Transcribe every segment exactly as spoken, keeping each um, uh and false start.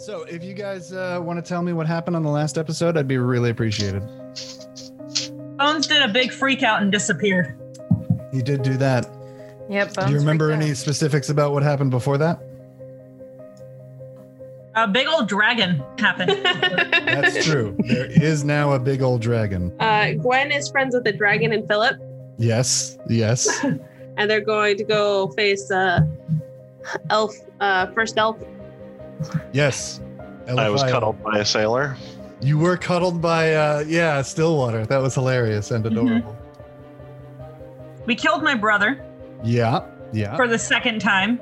So if you guys uh, want to tell me what happened on the last episode, I'd be really appreciated. Bones did a big freak out and disappeared. He did do that. Yep. Bones, do you remember any specifics about what happened before that? A big old dragon happened. That's true. There is now a big old dragon. Uh, Gwen is friends with the dragon and Philip. Yes, yes. And they're going to go face uh, elf, uh, first elf. Yes. Eliph I was Iel. Cuddled by a sailor. You were cuddled by, uh, yeah, Stillwater. That was hilarious and adorable. Mm-hmm. We killed my brother. Yeah, yeah. For the second time.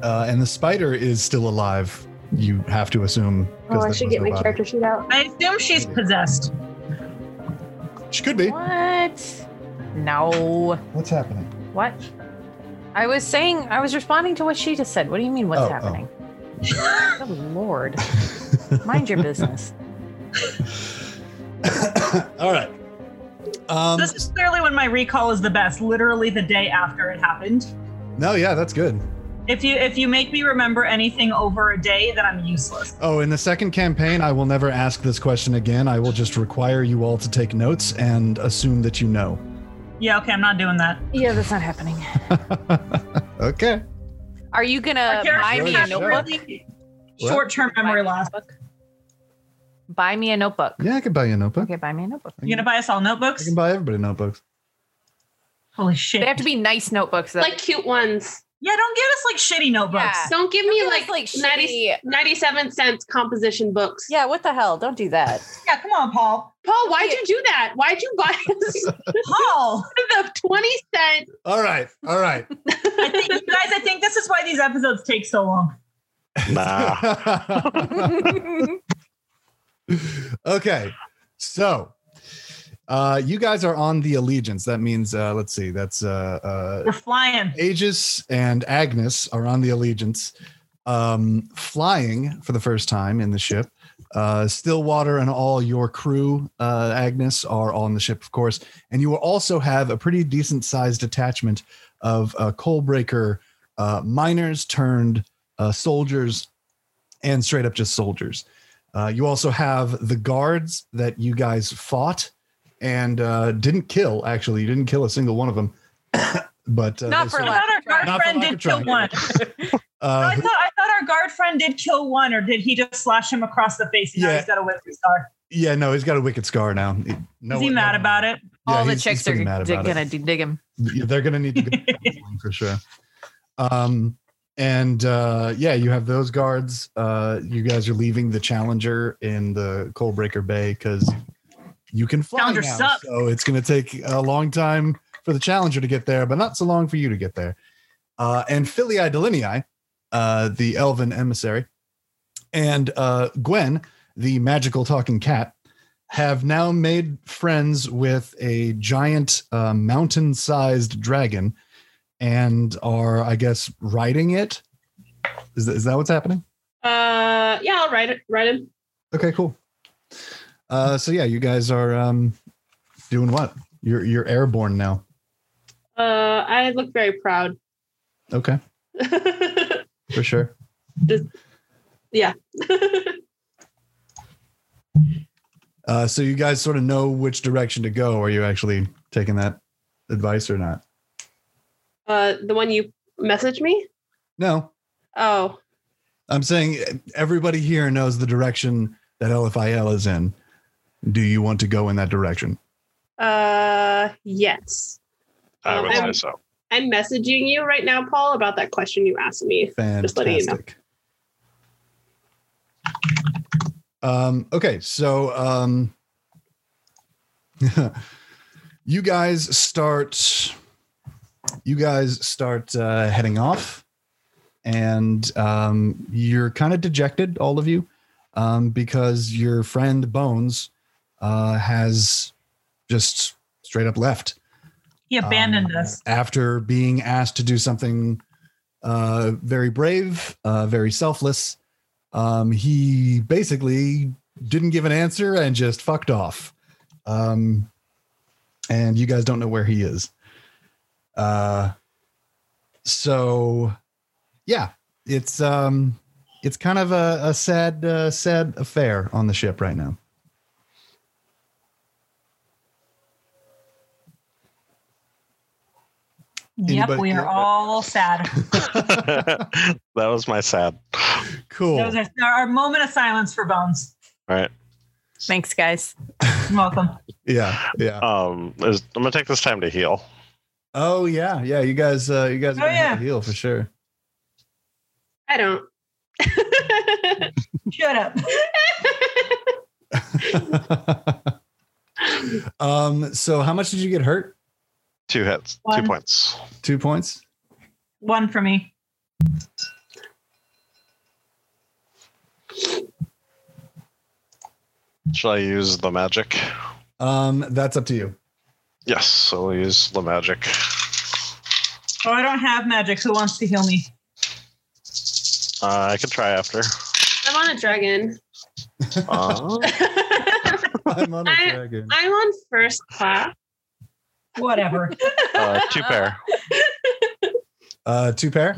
Uh, and the spider is still alive. You have to assume. Oh, I should get my character sheet out. I assume she's possessed. She could be. What? No. What's happening? What? I was saying, I was responding to what she just said. What do you mean, what's oh, happening? Oh, oh Lord. Mind your business. All right. Um, this is clearly when my recall is the best, literally the day after it happened. No, yeah, that's good. If you if you make me remember anything over a day, then I'm useless. Oh, in the second campaign, I will never ask this question again. I will just require you all to take notes and assume that you know. Yeah, okay, I'm not doing that. Yeah, that's not happening. Okay. Are you gonna buy me a notebook? Short-term memory loss. Buy me a notebook. Yeah, I could buy you a notebook. Okay, buy me a notebook. You gonna buy us all notebooks? I can buy everybody notebooks. Holy shit! They have to be nice notebooks, though. Like cute ones. Yeah, don't give us like shitty notebooks. Yeah. Don't give don't me give like, like shitty... ninety-seven cents composition books. Yeah, what the hell? Don't do that. Yeah, come on, Paul. Paul, why'd you do that? Why'd you buy this? Paul, the twenty cent. All right, all right. I think, you guys, I think this is why these episodes take so long. Nah. Okay, so. Uh, you guys are on the Allegiance. That means, uh, let's see, that's... Uh, uh, We're flying. Aegis and Agnes are on the Allegiance, um, flying for the first time in the ship. Uh, Stillwater and all your crew, uh, Agnes, are on the ship, of course. And you will also have a pretty decent-sized detachment of uh, Coalbreaker uh, miners turned uh, soldiers and straight-up just soldiers. Uh, you also have the guards that you guys fought and uh, didn't kill, actually. You didn't kill a single one of them. But uh, not for lack of trying. Our guard friend did kill one. uh, I, thought, I thought our guard friend did kill one, or did he just slash him across the face? And yeah. Now he's got a wicked scar. Yeah, no, he's got a wicked scar now. He, no is he one, mad no about it? Yeah, all the chicks are going to dig him. They're going to need to get one for sure. Um, and uh, yeah, you have those guards. Uh, you guys are leaving the Challenger in the Coalbreaker Bay because... You can fly now, sucks. So it's going to take a long time for the Challenger to get there, but not so long for you to get there. Uh, and Philiae Delinei, uh, the elven emissary, and uh, Gwen, the magical talking cat, have now made friends with a giant uh, mountain-sized dragon and are, I guess, riding it? Is that, is that what's happening? Uh, yeah, I'll ride it. Ride him. Okay, cool. Uh, so yeah, you guys are um, doing what? You're you're airborne now. Uh, I look very proud. Okay. For sure. Just, yeah. uh, so you guys sort of know which direction to go. Are you actually taking that advice or not? Uh, the one you messaged me? No. Oh. I'm saying everybody here knows the direction that Eliph Iel is in. Do you want to go in that direction? Uh, yes. I would say so. I'm messaging you right now, Paul, about that question you asked me. Fantastic. Just letting you know. Um, okay, so um, you guys start. You guys start uh, heading off, and um, you're kind of dejected, all of you, um, because your friend Bones Uh, has just straight up left. He abandoned um, us. After being asked to do something uh, very brave, uh, very selfless, um, he basically didn't give an answer and just fucked off. Um, and you guys don't know where he is. Uh, so, yeah, it's um, it's kind of a, a sad, uh, sad affair on the ship right now. Anybody? Yep, we are all sad. That was my sad. Cool. That was our, our moment of silence for Bones. All right. Thanks, guys. You're welcome. Yeah, yeah. Um, I'm gonna take this time to heal. Oh yeah, yeah. You guys, uh, you guys oh, are gonna yeah. have to heal for sure. I don't. Shut up. um. So, how much did you get hurt? Two hits. One. Two points. Two points. One for me. Shall I use the magic? Um, that's up to you. Yes, so I'll use the magic. Oh, I don't have magic. Who wants to heal me? Uh, I can try after. I'm on a dragon. Uh, I'm on a I, dragon. I'm on first class. Whatever. Uh, two pair. Uh, two pair?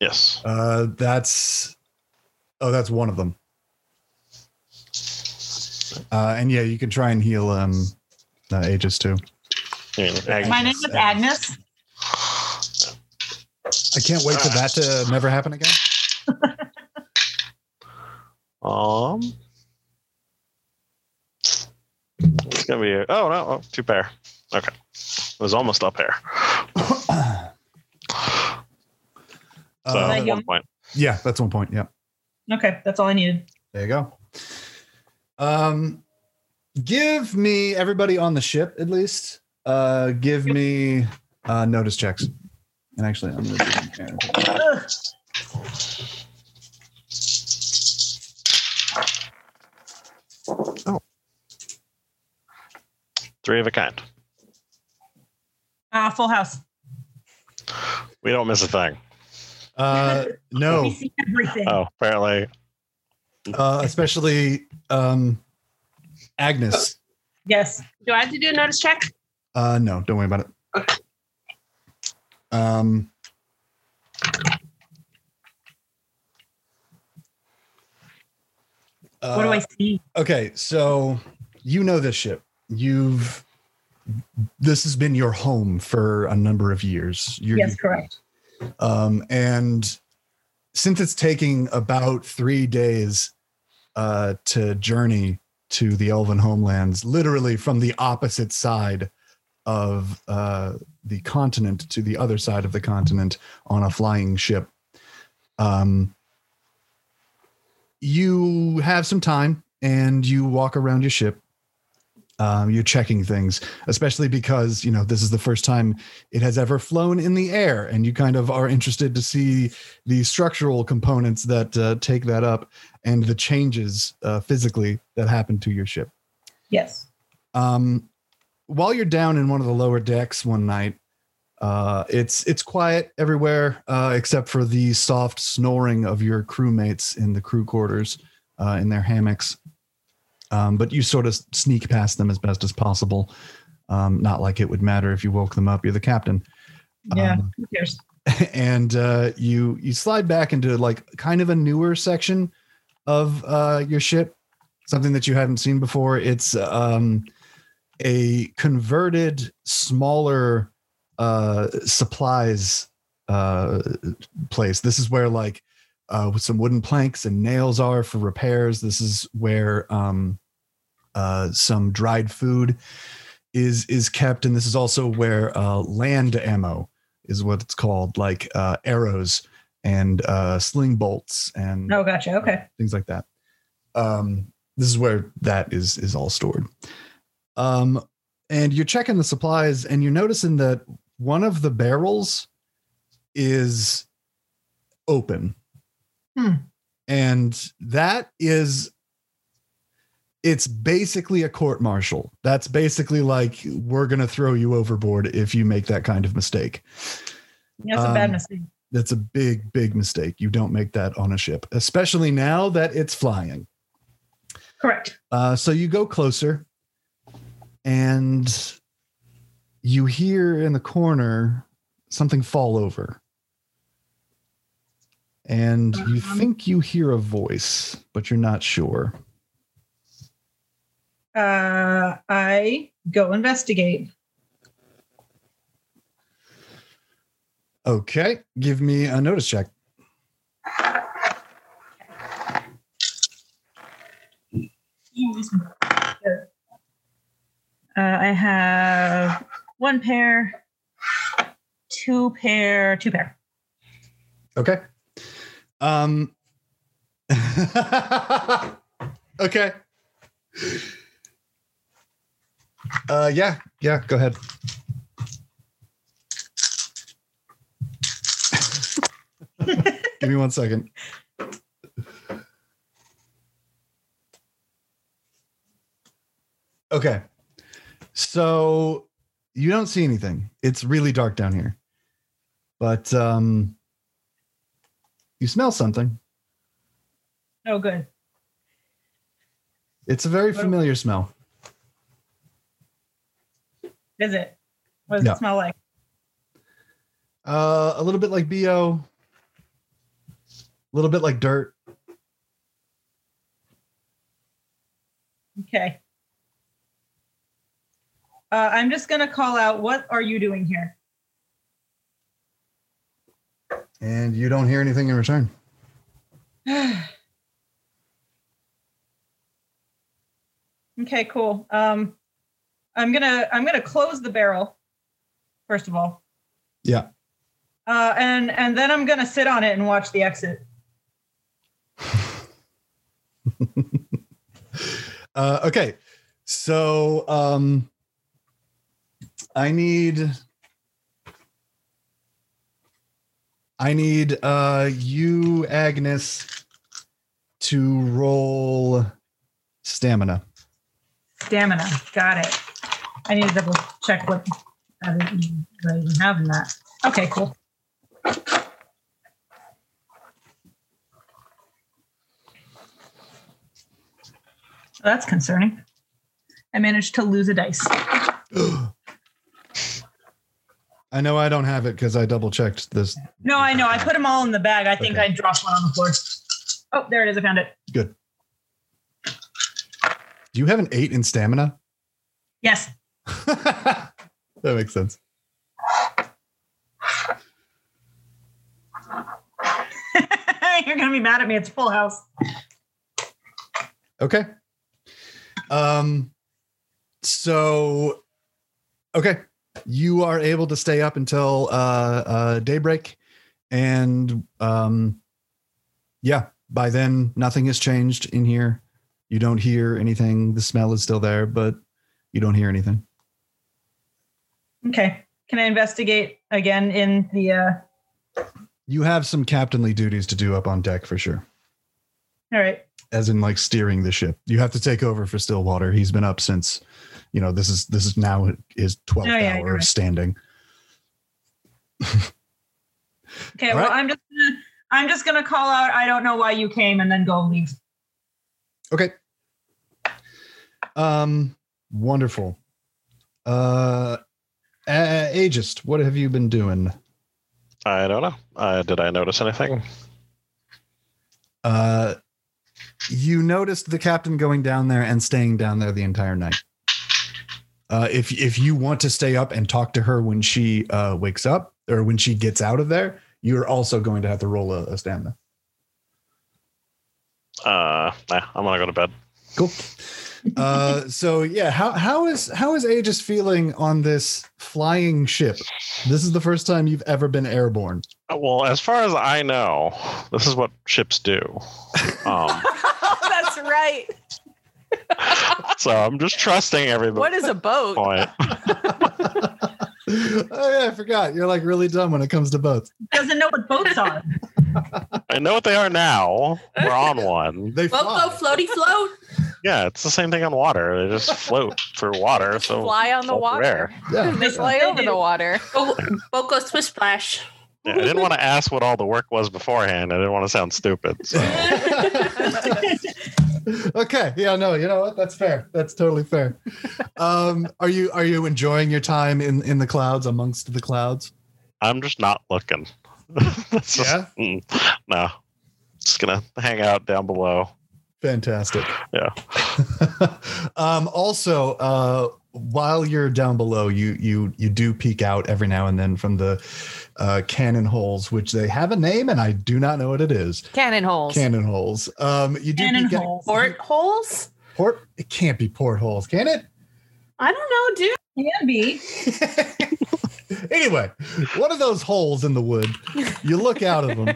Yes. Uh, that's... Oh, that's one of them. Uh, and yeah, you can try and heal um, uh, Aegis too. Agnes. My name is Agnes. I can't wait for that to never happen again. um, It's going to be... A, oh, no. Oh, two pair. Okay. It was almost up here. so uh, one point. Yeah, that's one point. Yeah. Okay. That's all I needed. There you go. Um, give me, everybody on the ship, at least, uh, give me uh, notice checks. And actually, I'm going to do them here. Oh. Three of a kind. Ah, uh, full house. We don't miss a thing. Uh, no. We see everything. Oh, apparently. Uh, especially um, Agnes. Yes. Do I have to do a notice check? Uh, no, don't worry about it. Okay. Um, uh, what do I see? Okay, so you know this ship. You've this has been your home for a number of years. You're, yes, correct. Um, and since it's taking about three days uh, to journey to the Elven homelands, literally from the opposite side of uh, the continent to the other side of the continent on a flying ship, um, you have some time and you walk around your ship. Um, you're checking things, especially because, you know, this is the first time it has ever flown in the air, and you kind of are interested to see the structural components that uh, take that up and the changes uh, physically that happen to your ship. Yes. Um, while you're down in one of the lower decks one night, uh, it's it's quiet everywhere uh, except for the soft snoring of your crewmates in the crew quarters uh, in their hammocks. Um, but you sort of sneak past them as best as possible. Um, not like it would matter if you woke them up. You're the captain. Yeah, um, who cares? And uh, you you slide back into like kind of a newer section of uh, your ship, something that you hadn't seen before. It's um, a converted, smaller uh, supplies uh, place. This is where like Uh, with some wooden planks and nails are for repairs. This is where um, uh, some dried food is is kept, and this is also where uh, land ammo is what it's called, like uh, arrows and uh, sling bolts and oh, gotcha, okay, uh, things like that. Um, this is where that is is all stored. Um, and you're checking the supplies, and you're noticing that one of the barrels is open. Hmm. And that is, it's basically a court martial. That's basically like, we're going to throw you overboard if you make that kind of mistake. That's um, a bad mistake. That's a big, big mistake. You don't make that on a ship, especially now that it's flying. Correct. Uh, so you go closer and you hear in the corner something fall over. and you think you hear a voice, but you're not sure. Uh, I go investigate. Okay, give me a notice check. Uh, I have one pair, two pair, two pair. Okay. Um. Okay. Uh. Yeah. Yeah. Go ahead. Give me one second. Okay. So you don't see anything. It's really dark down here. But um, you smell something. Oh, good. It's a very familiar smell. Is it? What does no. it smell like? Uh, a little bit like B O. A little bit like dirt. Okay. Uh, I'm just going to call out, what are you doing here? And you don't hear anything in return. Okay, cool. Um, I'm going to I'm going to close the barrel, first of all. Yeah. Uh, and, and then I'm going to sit on it and watch the exit. uh, okay. So... Um, I need, I need uh, you, Agnes, to roll stamina. Stamina, got it. I need to double check what I even have in that. Okay, cool. That's concerning. I managed to lose a dice. I know I don't have it because I double-checked this. No, I know. I put them all in the bag. I think okay. I dropped one on the floor. Oh, there it is. I found it. Good. Do you have an eight in stamina? Yes. That makes sense. You're going to be mad at me. It's Full House. Okay. Um. So, okay. You are able to stay up until uh, uh, daybreak, and um, yeah, by then nothing has changed in here. You don't hear anything. The smell is still there, but you don't hear anything. Okay. Can I investigate again in the... Uh... You have some captainly duties to do up on deck for sure. All right. As in like steering the ship. You have to take over for Stillwater. He's been up since... You know, this is this is now his twelfth oh, yeah, hour of right. standing. Okay, all well, right. I'm just gonna, I'm just gonna call out. I don't know why you came, and then go leave. Okay. Um, wonderful. Uh, Aegis, what have you been doing? I don't know. Uh, did I notice anything? Uh, you noticed the captain going down there and staying down there the entire night. Uh, if if you want to stay up and talk to her when she uh, wakes up or when she gets out of there, you're also going to have to roll a, a stamina. Uh, nah, I'm gonna go to bed. Cool. Uh, so yeah, how how is how is Aegis feeling on this flying ship? This is the first time you've ever been airborne. Well, as far as I know, this is what ships do. Um, That's right. So I'm just trusting everybody. What is a boat? Oh, yeah, I forgot. You're like really dumb when it comes to boats. Doesn't know what boats are. I know what they are now. We're on one. They float, float, floaty, float. Yeah, it's the same thing on water. They just float through water. So fly on the water. Yeah. They fly over the water. Oh, boat goes swish splash. Yeah, I didn't want to ask what all the work was beforehand. I didn't want to sound stupid. So. Okay. Yeah, no, you know what? That's fair. That's totally fair. Um, are you are you enjoying your time in, in the clouds amongst the clouds? I'm just not looking. That's just, yeah. Mm, no. Just gonna hang out down below. Fantastic. Yeah. um, also, uh, while you're down below, you you you do peek out every now and then from the uh, cannon holes, which they have a name, and I do not know what it is. Cannon holes. Cannon holes. Um, you do cannon peek holes. Out, port holes. Port. It can't be port holes, can it? I don't know, dude. It can be. Anyway, one of those holes in the wood. You look out of them.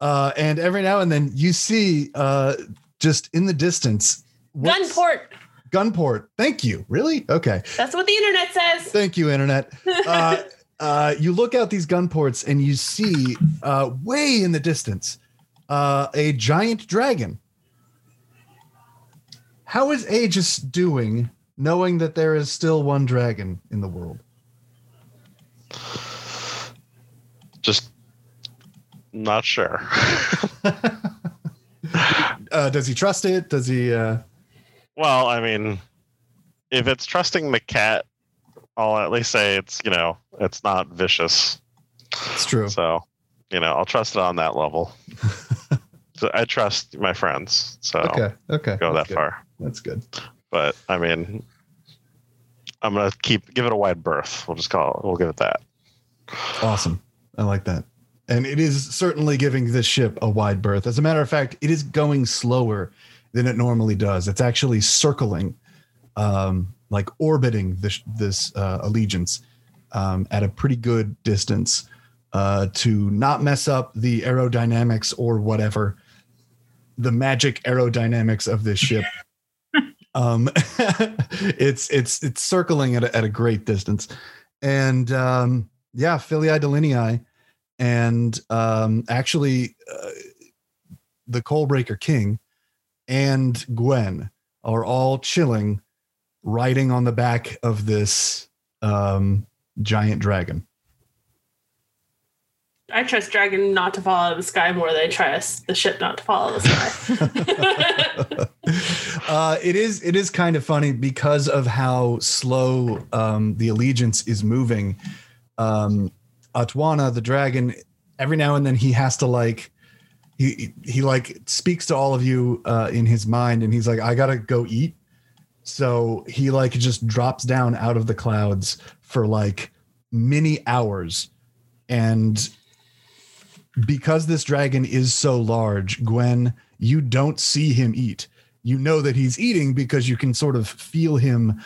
Uh, and every now and then you see uh, just in the distance. Gunport. Gunport. Thank you. Really? Okay. That's what the internet says. Thank you, internet. uh, uh, you look out these gunports and you see uh, way in the distance uh, a giant dragon. How is Aegis doing knowing that there is still one dragon in the world? Just... not sure. uh, does he trust it? Does he? Uh... Well, I mean, if it's trusting the cat, I'll at least say it's, you know, it's not vicious. It's true. So, you know, I'll trust it on that level. So I trust my friends. So okay, okay, go that far. That's good. But I mean, I'm gonna keep give it a wide berth. We'll just call it. We'll give it that. Awesome. I like that. And it is certainly giving this ship a wide berth. As a matter of fact, it is going slower than it normally does. It's actually circling, um, like orbiting this, this uh, Allegiance um, at a pretty good distance uh, to not mess up the aerodynamics or whatever, the magic aerodynamics of this ship. um, it's it's it's circling at a, at a great distance. And um, yeah, Philiae Delinei. And um, actually, uh, the Coalbreaker King and Gwen are all chilling, riding on the back of this um, giant dragon. I trust dragon not to fall out of the sky more than I trust the ship not to fall out of the sky. uh, it is it is kind of funny because of how slow um, the Allegiance is moving. Um, Atwana, the dragon, every now and then he has to like, he, he like speaks to all of you uh, in his mind. And he's like, I got to go eat. So he like just drops down out of the clouds for like many hours. And because this dragon is so large, Gwen, you don't see him eat. You know that he's eating because you can sort of feel him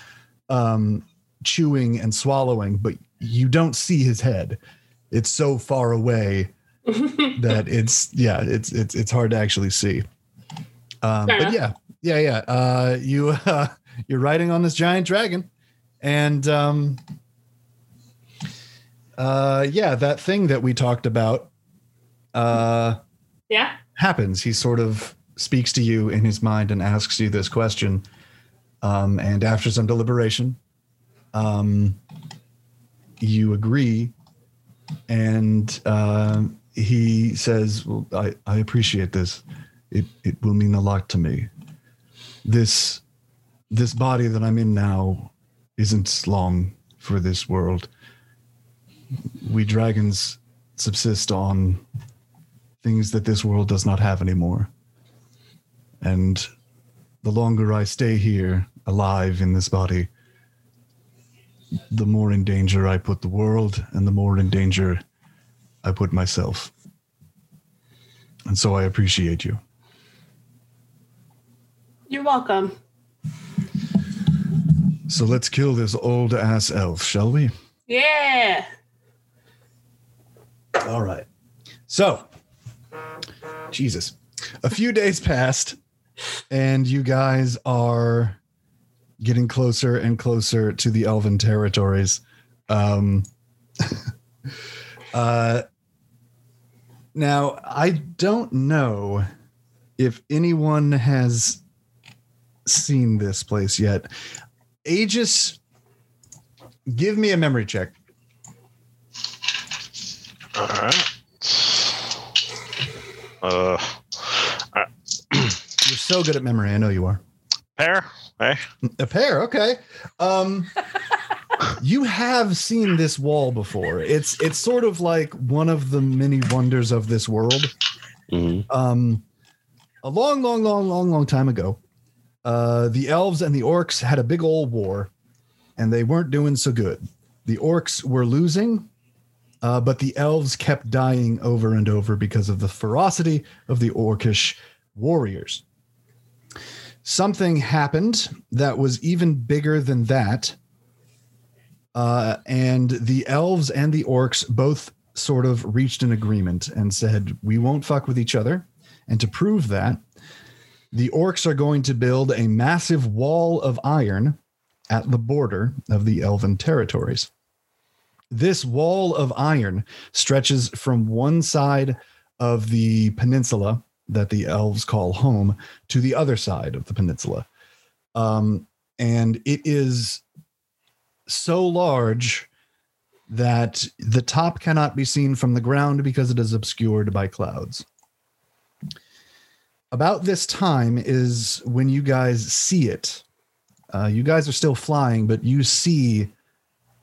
um, chewing and swallowing, but you don't see his head. It's so far away that it's, yeah, it's, it's, it's hard to actually see. Um, but yeah, yeah, yeah. Uh, you, uh, you're riding on this giant dragon and, um, uh, yeah, that thing that we talked about, uh, yeah, happens. He sort of speaks to you in his mind and asks you this question. Um, and after some deliberation, um, you agree, and uh, he says, well, I, I appreciate this. It it will mean a lot to me. This this body that I'm in now isn't long for this world. We dragons subsist on things that this world does not have anymore. And the longer I stay here alive in this body, the more in danger I put the world and the more in danger I put myself. And so I appreciate you. You're welcome. So let's kill this old ass elf, shall we? Yeah. All right. So, Jesus, a few days passed and you guys are getting closer and closer to the Elven territories. Um, uh, now, I don't know if anyone has seen this place yet. Aegis, give me a memory check. All right. Uh, uh. You're so good at memory. I know you are. Pair. A pair, okay. Um, You have seen this wall before. It's it's sort of like one of the many wonders of this world. Mm-hmm. Um, a long, long, long, long, long time ago, uh, the elves and the orcs had a big old war, and they weren't doing so good. The orcs were losing, uh, but the elves kept dying over and over because of the ferocity of the orcish warriors. Something happened that was even bigger than that. Uh, and the elves and the orcs both sort of reached an agreement and said, we won't fuck with each other. And to prove that, the orcs are going to build a massive wall of iron at the border of the elven territories. This wall of iron stretches from one side of the peninsula that the elves call home to the other side of the peninsula. Um, and it is so large that the top cannot be seen from the ground because it is obscured by clouds. About this time is when you guys see it. Uh, you guys are still flying, but you see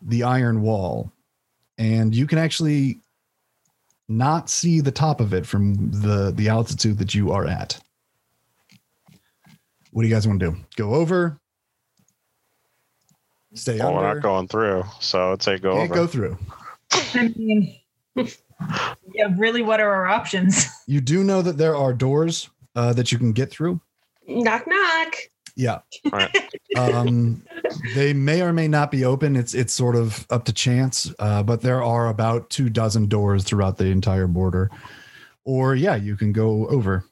the iron wall, and you can actually not see the top of it from the, the altitude that you are at. What do you guys want to do? Go over? Stay well, under? We're not going through, so I'd say go Can't over. Can't go through. I mean, yeah, really, what are our options? You do know that there are doors uh, that you can get through. Knock, knock. Yeah. All right. um, they may or may not be open. It's it's sort of up to chance, uh, but there are about two dozen doors throughout the entire border. Or, yeah, you can go over.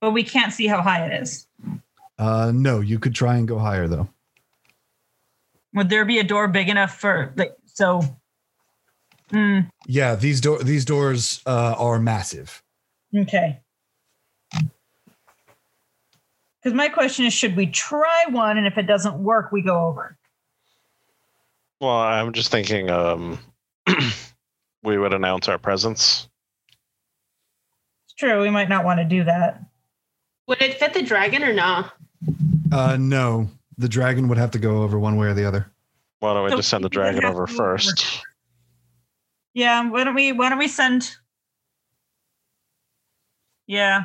But we can't see how high it is. Uh, no, you could try and go higher, though. Would there be a door big enough for, like, so? Mm. Yeah, these, do- these doors uh, are massive. Okay. Because my question is, should we try one? And if it doesn't work, we go over. Well, I'm just thinking um, we would announce our presence. It's true. We might not want to do that. Would it fit the dragon or not? Nah? Uh, no. The dragon would have to go over one way or the other. Why don't we so just send the dragon over first? Over. Yeah. Why don't we, why don't we send? Yeah.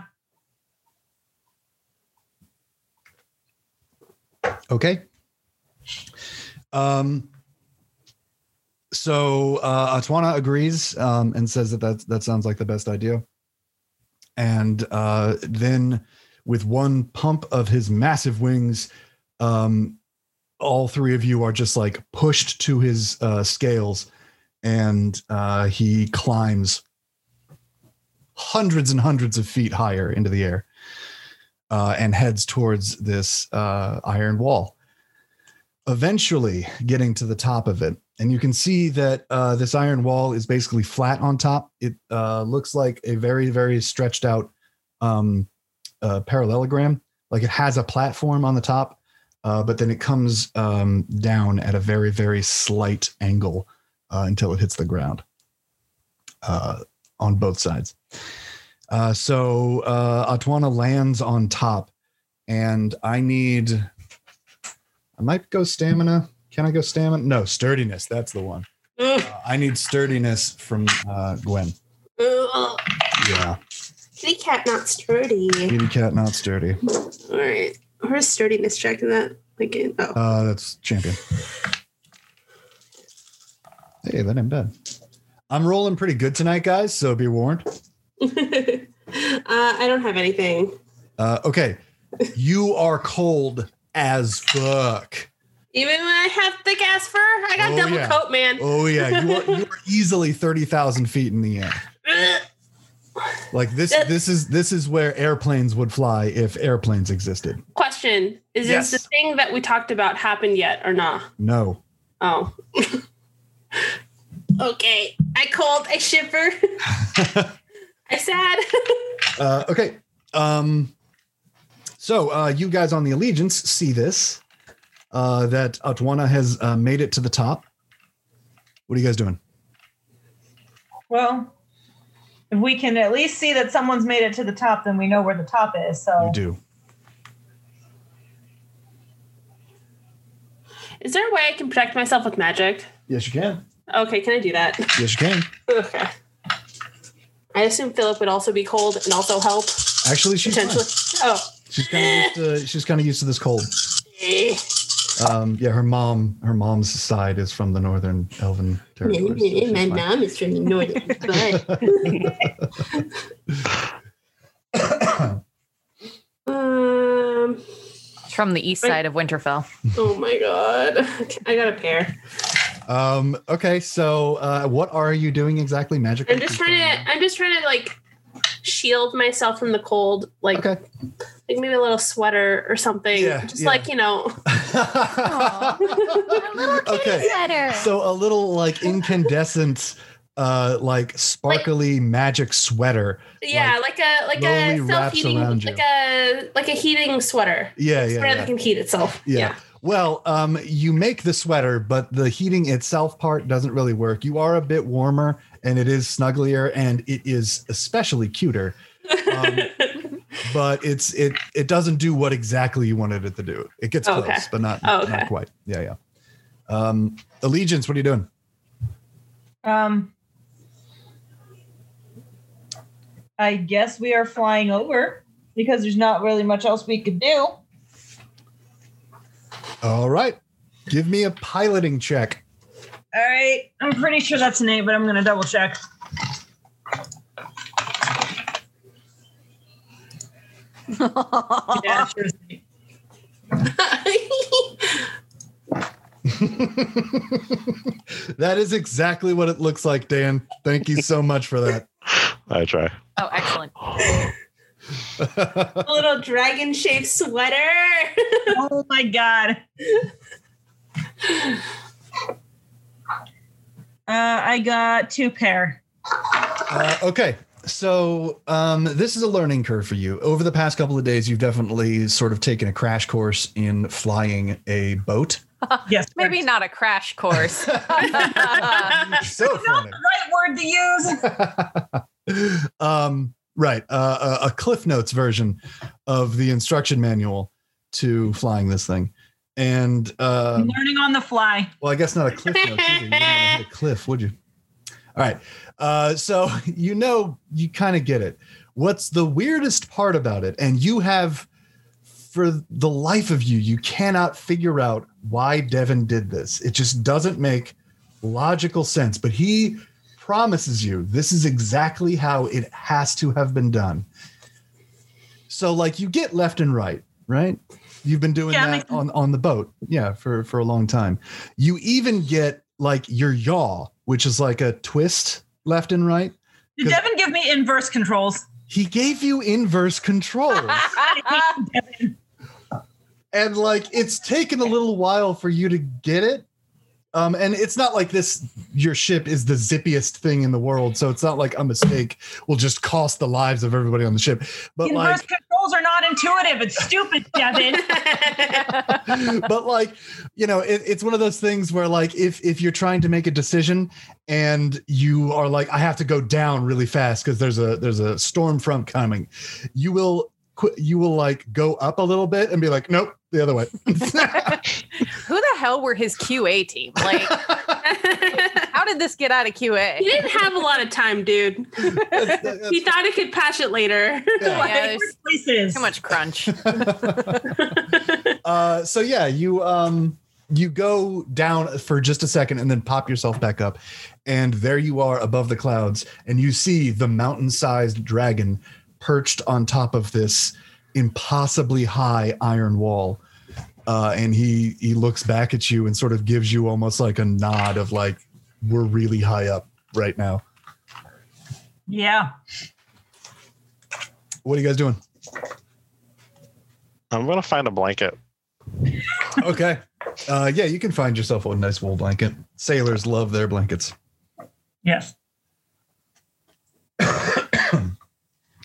Okay. Um, so uh, Atwana agrees um, and says that that's, that sounds like the best idea. And uh, then with one pump of his massive wings, um, all three of you are just like pushed to his uh, scales, and uh, he climbs hundreds and hundreds of feet higher into the air. Uh, and heads towards this uh, iron wall, eventually getting to the top of it. And you can see that uh, this iron wall is basically flat on top. It uh, looks like a very, very stretched out um, uh, parallelogram. Like it has a platform on the top, uh, but then it comes um, down at a very, very slight angle uh, until it hits the ground uh, on both sides. Uh, so uh, Atwana lands on top, and I need, I might go stamina. Can I go stamina? No, sturdiness. That's the one. Uh, I need sturdiness from uh, Gwen. Uh, yeah. Kitty cat not sturdy. Kitty cat not sturdy. All right. Where's sturdiness check in that? Like, oh. Uh, that's champion. Hey, that ain't bad. I'm rolling pretty good tonight, guys, so be warned. uh, I don't have anything. Uh, okay. You are cold as fuck. Even when I have thick ass fur, I got oh, double yeah. coat, man. Oh, yeah. You are, you are easily thirty thousand feet in the air. Like this, this is this is where airplanes would fly if airplanes existed. Question. Is yes. this the thing that we talked about happened yet or not? Nah? No. Oh. Okay. I cold. I shiver. I'm sad. uh, okay. Um, so uh, you guys on the Allegiance see this, uh, that Atwana has uh, made it to the top. What are you guys doing? Well, if we can at least see that someone's made it to the top, then we know where the top is. So you do. Is there a way I can protect myself with magic? Yes, you can. Okay, can I do that? Yes, you can. Okay. I assume Philip would also be cold and also help. Actually, she's potentially. Fine. Oh, she's kind of used to, she's kind of used to this cold. Um, yeah, her mom, her mom's side is from the northern Elven territory. So my fine. mom is from the northern. But um, from the east side of Winterfell. Oh my god, I got a pair. Um, okay, so uh, what are you doing exactly magically? I'm just trying to. I'm just trying to like shield myself from the cold, like okay. like maybe a little sweater or something. Yeah, just yeah. like you know, a little kitty okay. sweater. So a little like incandescent, uh, like sparkly like, magic sweater. Yeah, like, like a like a self heating, like a like a heating sweater. Yeah, like yeah, sweater yeah. that can heat itself. Yeah. yeah. Well, um, you make the sweater, but the heating itself part doesn't really work. You are a bit warmer, and it is snugglier, and it is especially cuter. Um, but it's it it doesn't do what exactly you wanted it to do. It gets okay. close, but not, oh, okay. not quite. Yeah, yeah. Um, Allegiance, what are you doing? Um, I guess we are flying over because there's not really much else we could do. All right. Give me a piloting check. All right. I'm pretty sure that's an eight, but I'm going to double check. Yeah, sure. That is exactly what it looks like, Dan. Thank you so much for that. I try. Oh, excellent. A little dragon-shaped sweater. Oh my god. Uh, I got two pair. Uh, okay, so um, this is a learning curve for you. Over the past couple of days, you've definitely sort of taken a crash course in flying a boat. Yes, maybe not a crash course. So That's not the right word to use. um. Right, uh, a, a Cliff Notes version of the instruction manual to flying this thing, and um, learning on the fly. Well, I guess not a Cliff Notes either. You wouldn't want to hit a cliff, would you? All right, uh, so you know you kind of get it. What's the weirdest part about it? And you have, for the life of you, you cannot figure out why Devin did this. It just doesn't make logical sense. But he promises you this is exactly how it has to have been done. So like you get left and right, right? You've been doing yeah, that on, on the boat. Yeah. For, for a long time. You even get like your yaw, which is like a twist left and right. Did Devin give me inverse controls? He gave you inverse controls. And like, it's taken a little while for you to get it. Um, and it's not like this, your ship is the zippiest thing in the world. So it's not like a mistake will just cost the lives of everybody on the ship. But inverse like, controls are not intuitive. It's stupid, Devin. But like, you know, it, it's one of those things where like, if, if you're trying to make a decision and you are like, I have to go down really fast because there's a, there's a storm front coming, you will you will like go up a little bit and be like, nope, the other way. Who the hell were his Q A team? Like, how did this get out of Q A? He didn't have a lot of time, dude. That's, that's, he thought he could patch it later. Yeah. Like, yeah, there's too much crunch. uh, so yeah, you, um, you go down for just a second and then pop yourself back up. And there you are above the clouds and you see the mountain-sized dragon perched on top of this impossibly high iron wall. Uh, and he he looks back at you and sort of gives you almost like a nod of like, we're really high up right now. Yeah. What are you guys doing? I'm going to find a blanket. Okay. Uh, yeah, you can find yourself a nice wool blanket. Sailors love their blankets. Yes.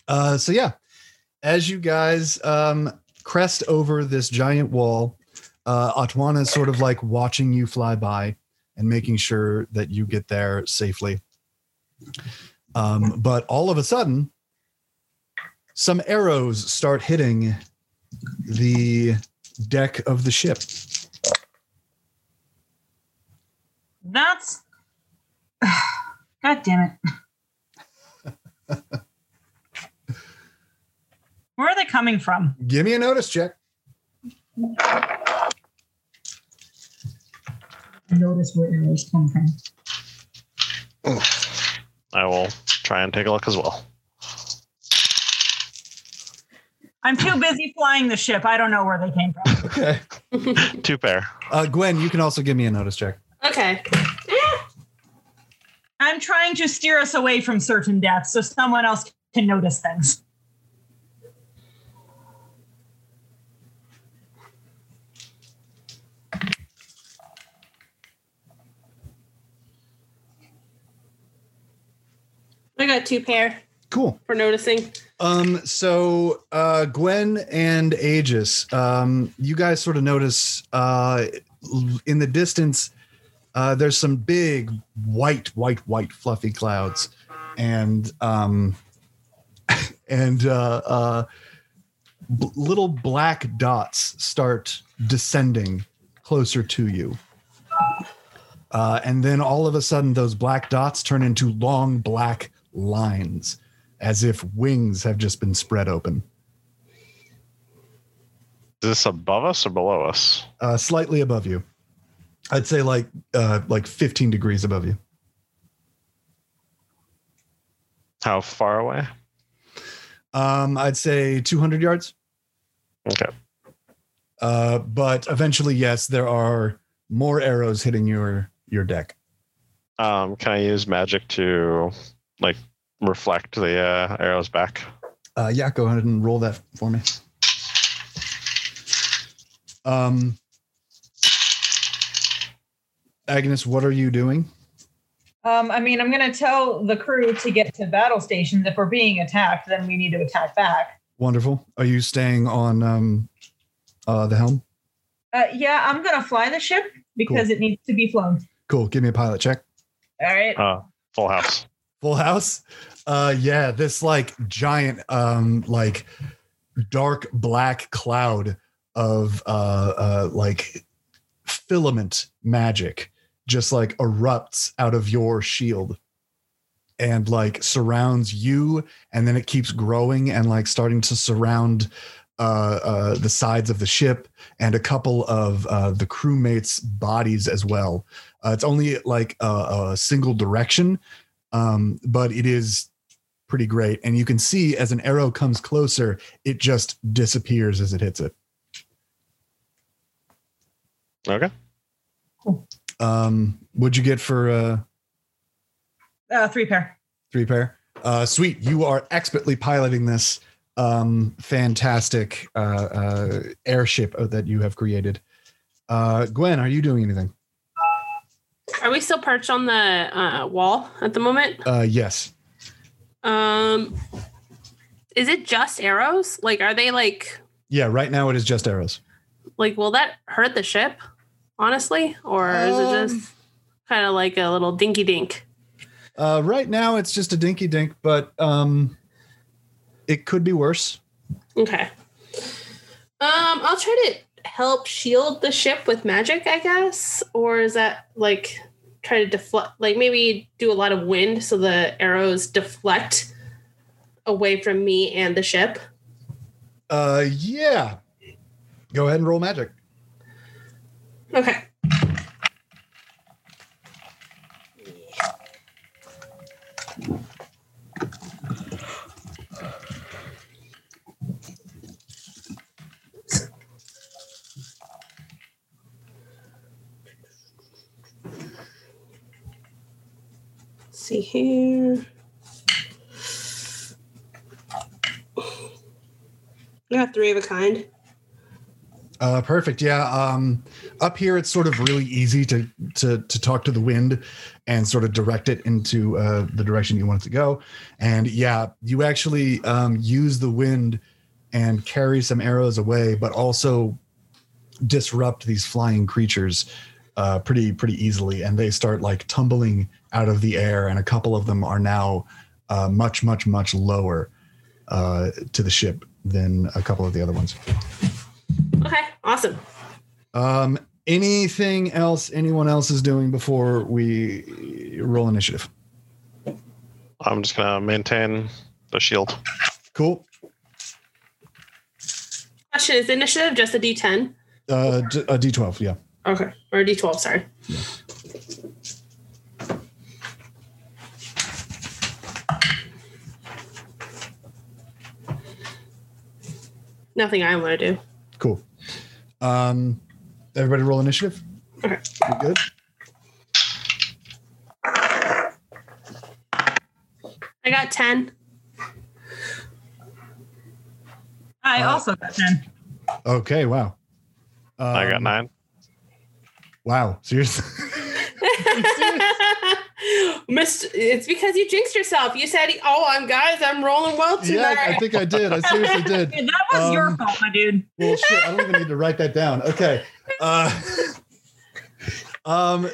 Uh, so yeah, as you guys um, crest over this giant wall, uh, Atwana is sort of like watching you fly by and making sure that you get there safely. Um, but all of a sudden, some arrows start hitting the deck of the ship. That's... God damn it. Where are they coming from? Give me a notice check. Notice where arrows come from. I will try and take a look as well. I'm too busy flying the ship. I don't know where they came from. Okay. Two pair. Uh, Gwen, you can also give me a notice check. Okay. I'm trying to steer us away from certain deaths so someone else can notice things. I got two pair. Cool. For noticing. Um, so uh, Gwen and Aegis, um, you guys sort of notice uh, in the distance, uh, there's some big white, white, white fluffy clouds. And um, and uh, uh, b- little black dots start descending closer to you. Uh, and then all of a sudden, those black dots turn into long black lines, as if wings have just been spread open. Is this above us or below us? Uh, slightly above you. I'd say like uh, like fifteen degrees above you. How far away? Um, I'd say two hundred yards. Okay. Uh, but eventually, yes, there are more arrows hitting your your deck. Um, can I use magic to like reflect the uh, arrows back? Uh, yeah, go ahead and roll that for me. Um, Agnes, what are you doing? Um, I mean, I'm going to tell the crew to get to battle stations. If we're being attacked, then we need to attack back. Wonderful. Are you staying on um, uh, the helm? Uh, yeah, I'm going to fly the ship because cool. It needs to be flown. Cool. Give me a pilot check. All right. Uh, full house. Full house? Uh, yeah, this like giant, um, like dark black cloud of uh, uh, like filament magic just like erupts out of your shield and like surrounds you, and then it keeps growing and like starting to surround uh, uh, the sides of the ship and a couple of uh, the crewmates' bodies as well. Uh, it's only like a, a single direction. Um, but it is pretty great. And you can see as an arrow comes closer, it just disappears as it hits it. Okay. Cool. Um, what'd you get for? Uh, uh, three pair. Three pair. Uh, sweet. You are expertly piloting this um, fantastic uh, uh, airship that you have created. Uh, Gwen, are you doing anything? Are we still perched on the uh, wall at the moment? Uh, yes. Um, is it just arrows? Like, are they like... Yeah, right now it is just arrows. Like, will that hurt the ship, honestly? Or um, is it just kind of like a little dinky dink? Uh, right now it's just a dinky dink, but um, it could be worse. Okay. Um, I'll try to help shield the ship with magic, I guess. Or is that like... Try to deflect, like maybe do a lot of wind so the arrows deflect away from me and the ship. Uh, yeah. Go ahead and roll magic. Okay. See here. We got three of a kind. Uh, perfect. Yeah. Um, up here, it's sort of really easy to to to talk to the wind and sort of direct it into uh, the direction you want it to go. And yeah, you actually um, use the wind and carry some arrows away, but also disrupt these flying creatures uh, pretty pretty easily, and they start like tumbling out of the air, and a couple of them are now uh, much, much, much lower uh, to the ship than a couple of the other ones. Okay, awesome. Um, Anything else anyone else is doing before we roll initiative? I'm just going to maintain the shield. Cool. Question, is initiative just a D ten? Uh, d- a D twelve, yeah. Okay, or a D twelve, sorry. Yeah. Nothing I want to do. Cool. Um, everybody roll initiative. Okay. You good? I got ten. I uh, also got ten. Okay, wow. Um, I got nine. Wow, seriously? Missed, it's because you jinxed yourself. You said, oh, I'm guys, I'm rolling well tonight. Yeah, I think I did. I seriously did. That was um, your fault, my dude. Well, shit, I don't even need to write that down. Okay. Uh, um.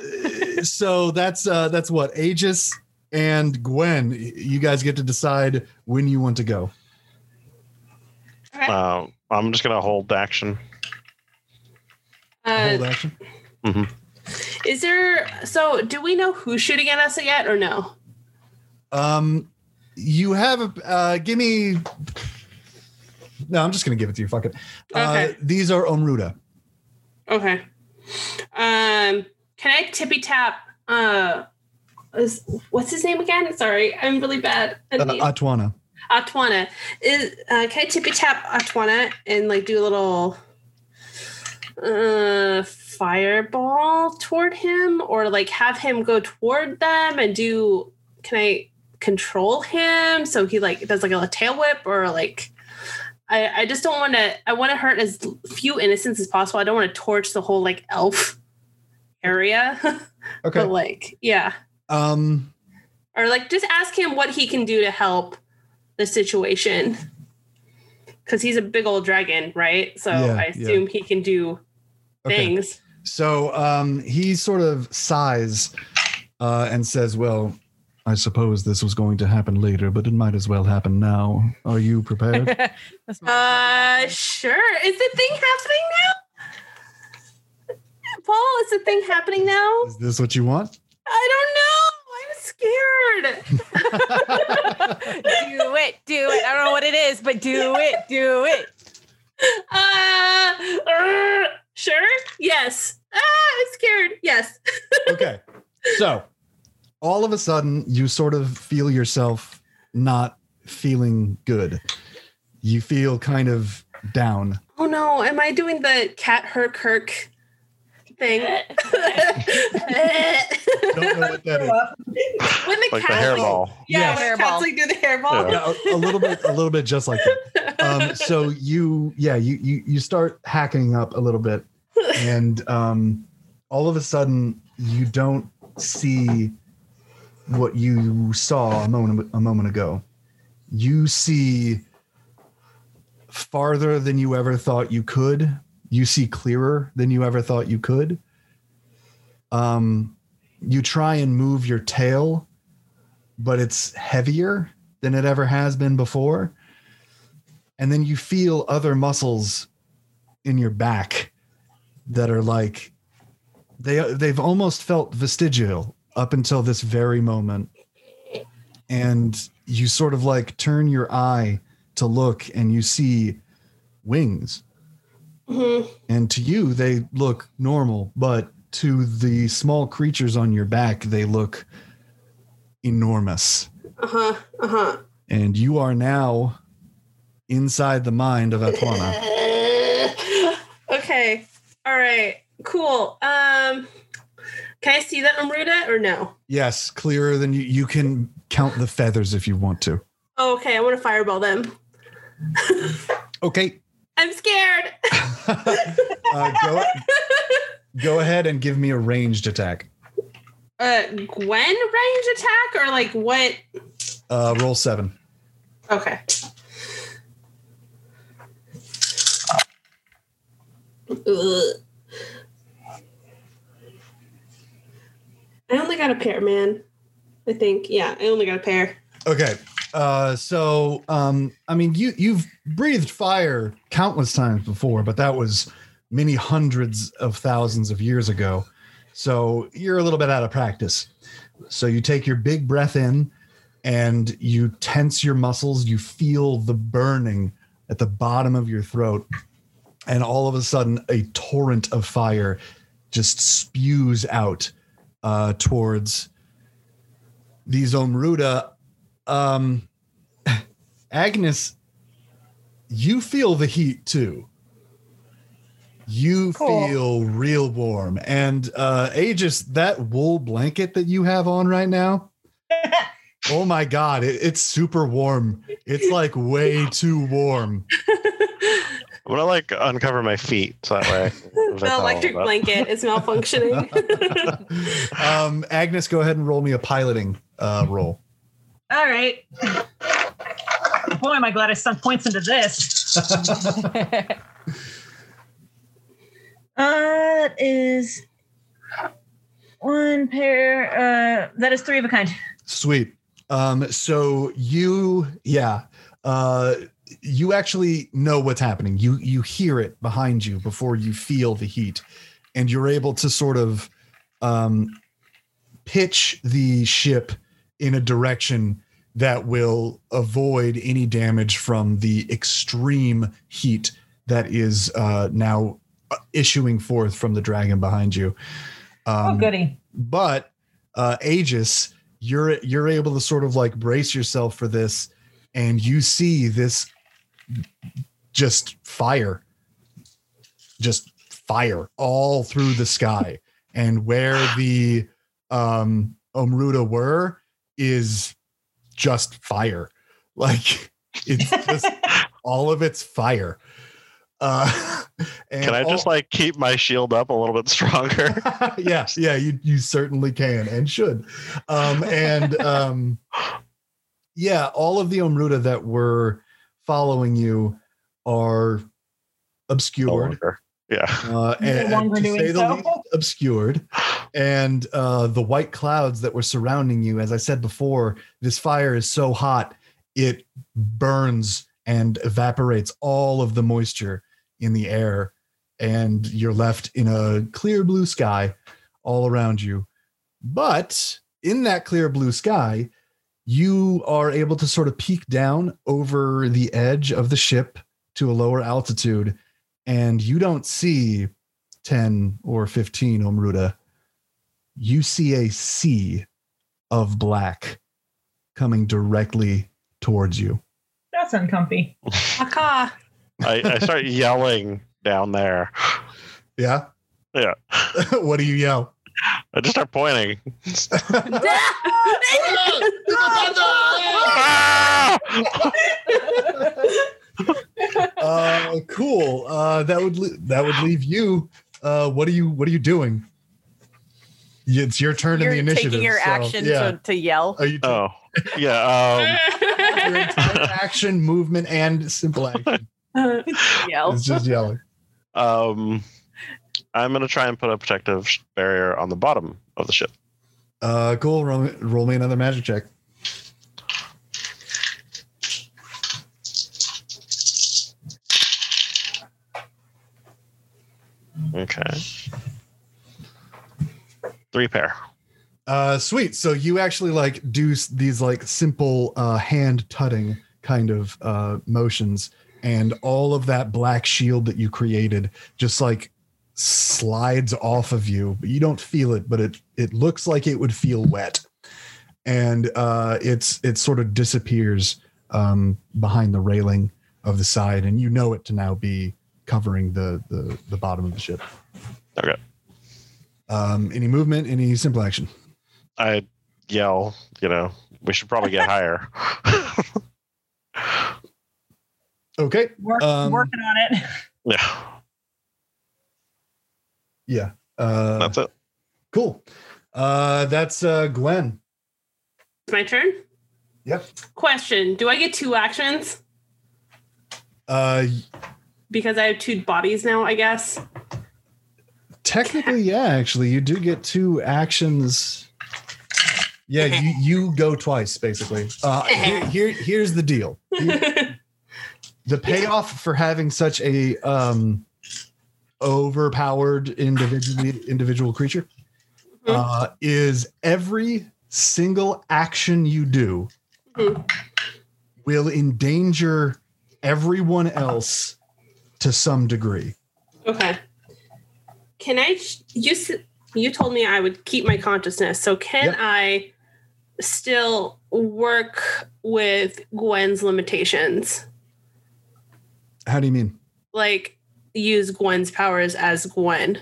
So that's uh, that's what, Aegis and Gwen, you guys get to decide when you want to go. Okay. Uh, I'm just going to hold action. Uh, hold action? Mm-hmm. Is there, so do we know who's shooting at us yet or no? Um, you have, uh, give me, no, I'm just going to give it to you. Fuck it. Okay. Uh, these are Omruda. Okay. Um, can I tippy tap, uh, is, what's his name again? Sorry. I'm really bad. Uh, Atwana. Atwana. Is, uh, can I tippy tap Atwana and like do a little, uh, fireball toward him, or like have him go toward them and do, can I control him so he like does like a tail whip, or like I, I just don't want to, I want to hurt as few innocents as possible. I don't want to torch the whole like elf area. Okay. But like, yeah. Um, or like just ask him what he can do to help the situation, because he's a big old dragon, right? So yeah, I assume yeah. he can do okay. things. So um, he sort of sighs uh, and says, well, I suppose this was going to happen later, but it might as well happen now. Are you prepared? uh, sure. Is the thing happening now? Paul, is the thing happening now? Is this what you want? I don't know. I'm scared. Do it. Do it. I don't know what it is, but do it. Do it. Uh, uh Sure. Yes. Ah, I'm scared. Yes. Okay. So all of a sudden you sort of feel yourself not feeling good. You feel kind of down. Oh no. Am I doing the cat herk herk thing? Don't know what that is. When the like cat, the hairball. Yeah, yes. Cats like do the hairball. Yeah. Yeah, a, a little bit, a little bit just like that. Um, so you, yeah, you, you you start hacking up a little bit, and um, all of a sudden you don't see what you saw a moment a moment ago. You see farther than you ever thought you could. You see clearer than you ever thought you could. Um, you try and move your tail, but it's heavier than it ever has been before. And then you feel other muscles in your back that are like, they, they've almost felt vestigial up until this very moment. And you sort of like turn your eye to look and you see wings. Mm-hmm. And to you, they look normal, but to the small creatures on your back, they look enormous. Uh-huh, uh-huh. And you are now inside the mind of Atwana. Okay, all right, cool. Um, can I see that Omruda or no? Yes, clearer than you. You can count the feathers if you want to. Oh, okay, I want to fireball them. Okay. I'm scared. uh, go, go ahead and give me a ranged attack. Uh, Gwen range attack or like what? Uh, roll seven. Okay. Ugh. I only got a pair, man. I think, yeah, I only got a pair. Okay. Uh, so, um, I mean, you, you've breathed fire countless times before, but that was many hundreds of thousands of years ago. So you're a little bit out of practice. So you take your big breath in and you tense your muscles. You feel the burning at the bottom of your throat. And all of a sudden, a torrent of fire just spews out uh, towards these Omruda. Um, Agnes, you feel the heat too. You cool. feel real warm. And uh, Aegis, that wool blanket that you have on right now, oh my God, it, it's super warm. It's like way too warm. I'm gonna like uncover my feet so that way. The electric blanket is malfunctioning. um, Agnes, go ahead and roll me a piloting uh, roll. All right. Boy, am I glad I sunk points into this. Uh, it is one pair. Uh, that is three of a kind. Sweet. Um, so you, yeah, uh, you actually know what's happening. You you hear it behind you before you feel the heat, and you're able to sort of um, pitch the ship in a direction that will avoid any damage from the extreme heat that is uh, now issuing forth from the dragon behind you. Um, oh, goody. But uh, Aegis, you're, you're able to sort of like brace yourself for this, and you see this just fire, just fire all through the sky. And where the um, Omruda were is just fire. Like, it's just all of it's fire. Uh, and can I all, just like keep my shield up a little bit stronger? yeah, yeah, you you certainly can and should. Um, and um, yeah, all of the Omruda that were following you are obscured. No yeah, uh, and, no and to say the so. least, obscured. And uh, the white clouds that were surrounding you, as I said before, this fire is so hot it burns and evaporates all of the moisture in the air, and you're left in a clear blue sky all around you. But in that clear blue sky, you are able to sort of peek down over the edge of the ship to a lower altitude, and you don't see ten or fifteen Omruda. You see a sea of black coming directly towards you. That's uncomfy. I, I start yelling down there. Yeah? Yeah. What do you yell? I just start pointing. uh, cool. Uh, that would li- that would leave you. Uh, what are you What are you doing? It's your turn You're in the initiative. Taking your so, action yeah. to, to yell. Are you t- oh, yeah. Um. Your entire action, movement, and simple action. Yell. It's just yelling. Um, I'm going to try and put a protective barrier on the bottom of the ship. Uh, cool. Roll, roll me another magic check. Okay. Three pair. Uh, sweet. So you actually like do these like simple uh, hand tutting kind of uh, motions, and all of that black shield that you created just like slides off of you, but you don't feel it, but it it looks like it would feel wet. And uh, it's it sort of disappears um, behind the railing of the side, and you know it to now be covering the the, the bottom of the ship. Okay. Um, any movement, any simple action? I yell, you know, we should probably get higher. Okay. Work, um, working on it. Yeah. Yeah. Uh, that's it. Cool. Uh, that's uh, Gwen. It's my turn? Yep. Question. Do I get two actions? Uh, because I have two bodies now, I guess. Technically, yeah, actually, you do get two actions. Yeah, you, you go twice, basically. Uh, here, here, here's the deal. The payoff for having such a um, overpowered individual individual creature, mm-hmm. uh, is every single action you do mm-hmm. will endanger everyone else to some degree. Okay. Can I, you, you told me I would keep my consciousness. So can yep. I still work with Gwen's limitations? How do you mean? Like use Gwen's powers as Gwen.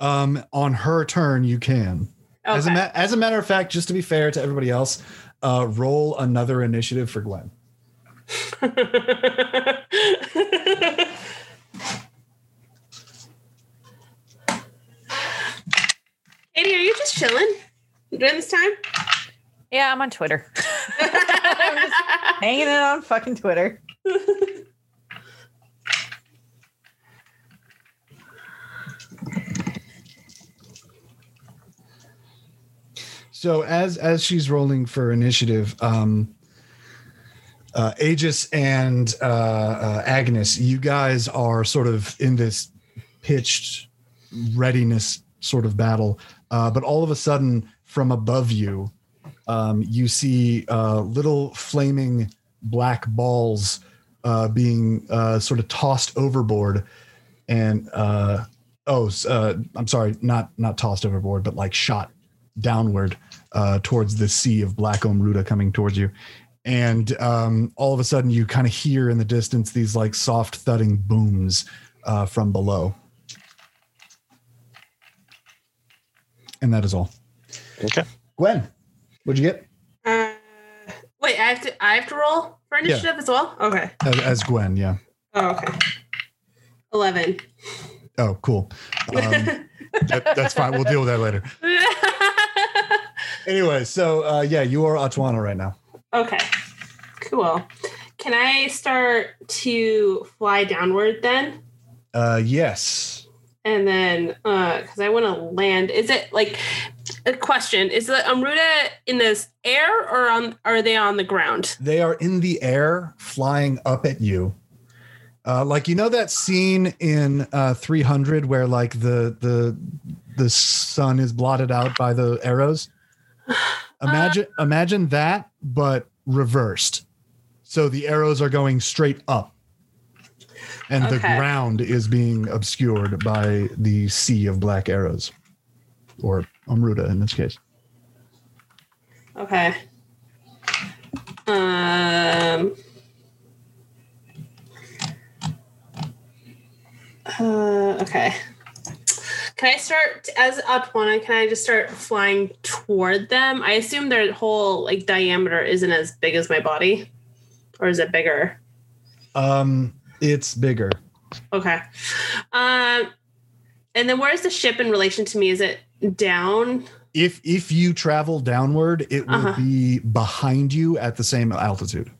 Um, on her turn, you can. Okay. As a ma- as a matter of fact, just to be fair to everybody else, uh, roll another initiative for Gwen. Katie, are you just chilling during this time? Yeah, I'm on Twitter. I'm just hanging out on fucking Twitter. So as as she's rolling for initiative, um, uh, Aegis and uh, uh, Agnes, you guys are sort of in this pitched readiness sort of battle. Uh, but all of a sudden, from above you, um, you see uh, little flaming black balls uh, being uh, sort of tossed overboard. And, uh, oh, uh, I'm sorry, not not tossed overboard, but like shot downward uh, towards the sea of black Omruda coming towards you. And um, all of a sudden, you kind of hear in the distance these like soft thudding booms uh, from below. And that is all. Okay. Gwen, what'd you get? Uh, wait, I have to I have to roll for initiative yeah. as well? Okay. As, as Gwen, yeah. Oh, okay. eleven. Oh, cool. Um, that, that's fine. We'll deal with that later. Anyway, so, uh, yeah, you are Atwana right now. Okay. Cool. Can I start to fly downward then? Uh, yes. And then, uh, because I want to land, is it like a question? Is the Omruda in this air, or on? Are they on the ground? They are in the air, flying up at you, uh, like you know that scene in uh, three hundred where like the the the sun is blotted out by the arrows. Imagine uh, imagine that, but reversed. So the arrows are going straight up. And okay. the ground is being obscured by the sea of black arrows, or Omruda in this case. Okay. Um. Uh, okay. Can I start as Atwana? Can I just start flying toward them? I assume their whole like diameter isn't as big as my body, or is it bigger? Um. It's bigger. Okay. Um, and then where is the ship in relation to me? Is it down? If if you travel downward, it will uh-huh. be behind you at the same altitude.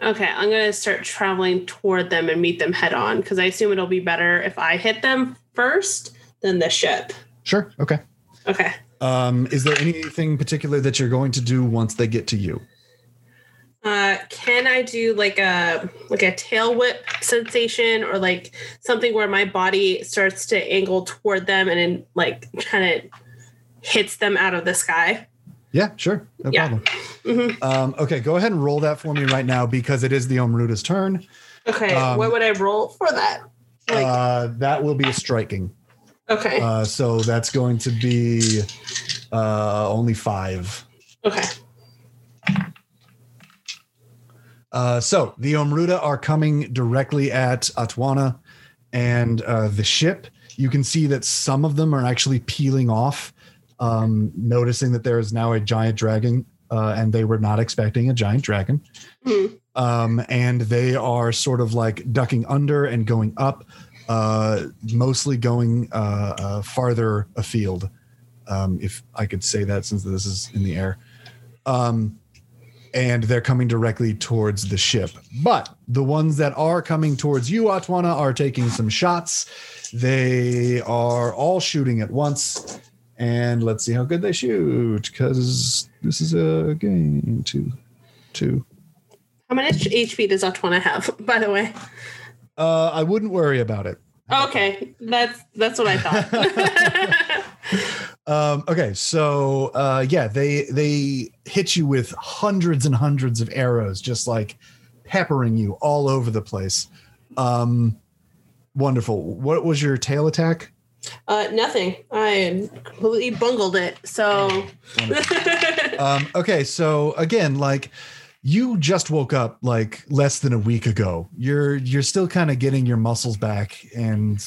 Okay, I'm going to start traveling toward them and meet them head on, because I assume it'll be better if I hit them first than the ship. Sure, okay. Okay. Um, is there anything particular that you're going to do once they get to you? Uh, can I do like a like a tail whip sensation, or like something where my body starts to angle toward them and then like kind of hits them out of the sky? Yeah, sure. No yeah. problem. Mm-hmm. Um, okay, go ahead and roll that for me right now, because it is the Omruda's turn. Okay, um, what would I roll for that? Like, uh, that will be a striking. Okay. Uh, so that's going to be uh, only five. Okay. Uh, so the Omruda are coming directly at Atwana and uh, the ship. You can see that some of them are actually peeling off, um, noticing that there is now a giant dragon, uh, and they were not expecting a giant dragon. Mm-hmm. Um, and they are sort of like ducking under and going up, uh, mostly going uh, uh, farther afield, um, if I could say that, since this is in the air. Um And they're coming directly towards the ship. But the ones that are coming towards you, Atwana, are taking some shots. They are all shooting at once. And let's see how good they shoot, because this is a game. Two. Two. How much H P does Atwana have, by the way? Uh, I wouldn't worry about it. Okay, that's that's what I thought. um, okay, so uh, yeah, they they hit you with hundreds and hundreds of arrows, just like peppering you all over the place. Um, wonderful. What was your tail attack? Uh, nothing. I completely bungled it. So. um, okay, so again, like. You just woke up like less than a week ago. You're you're still kind of getting your muscles back, and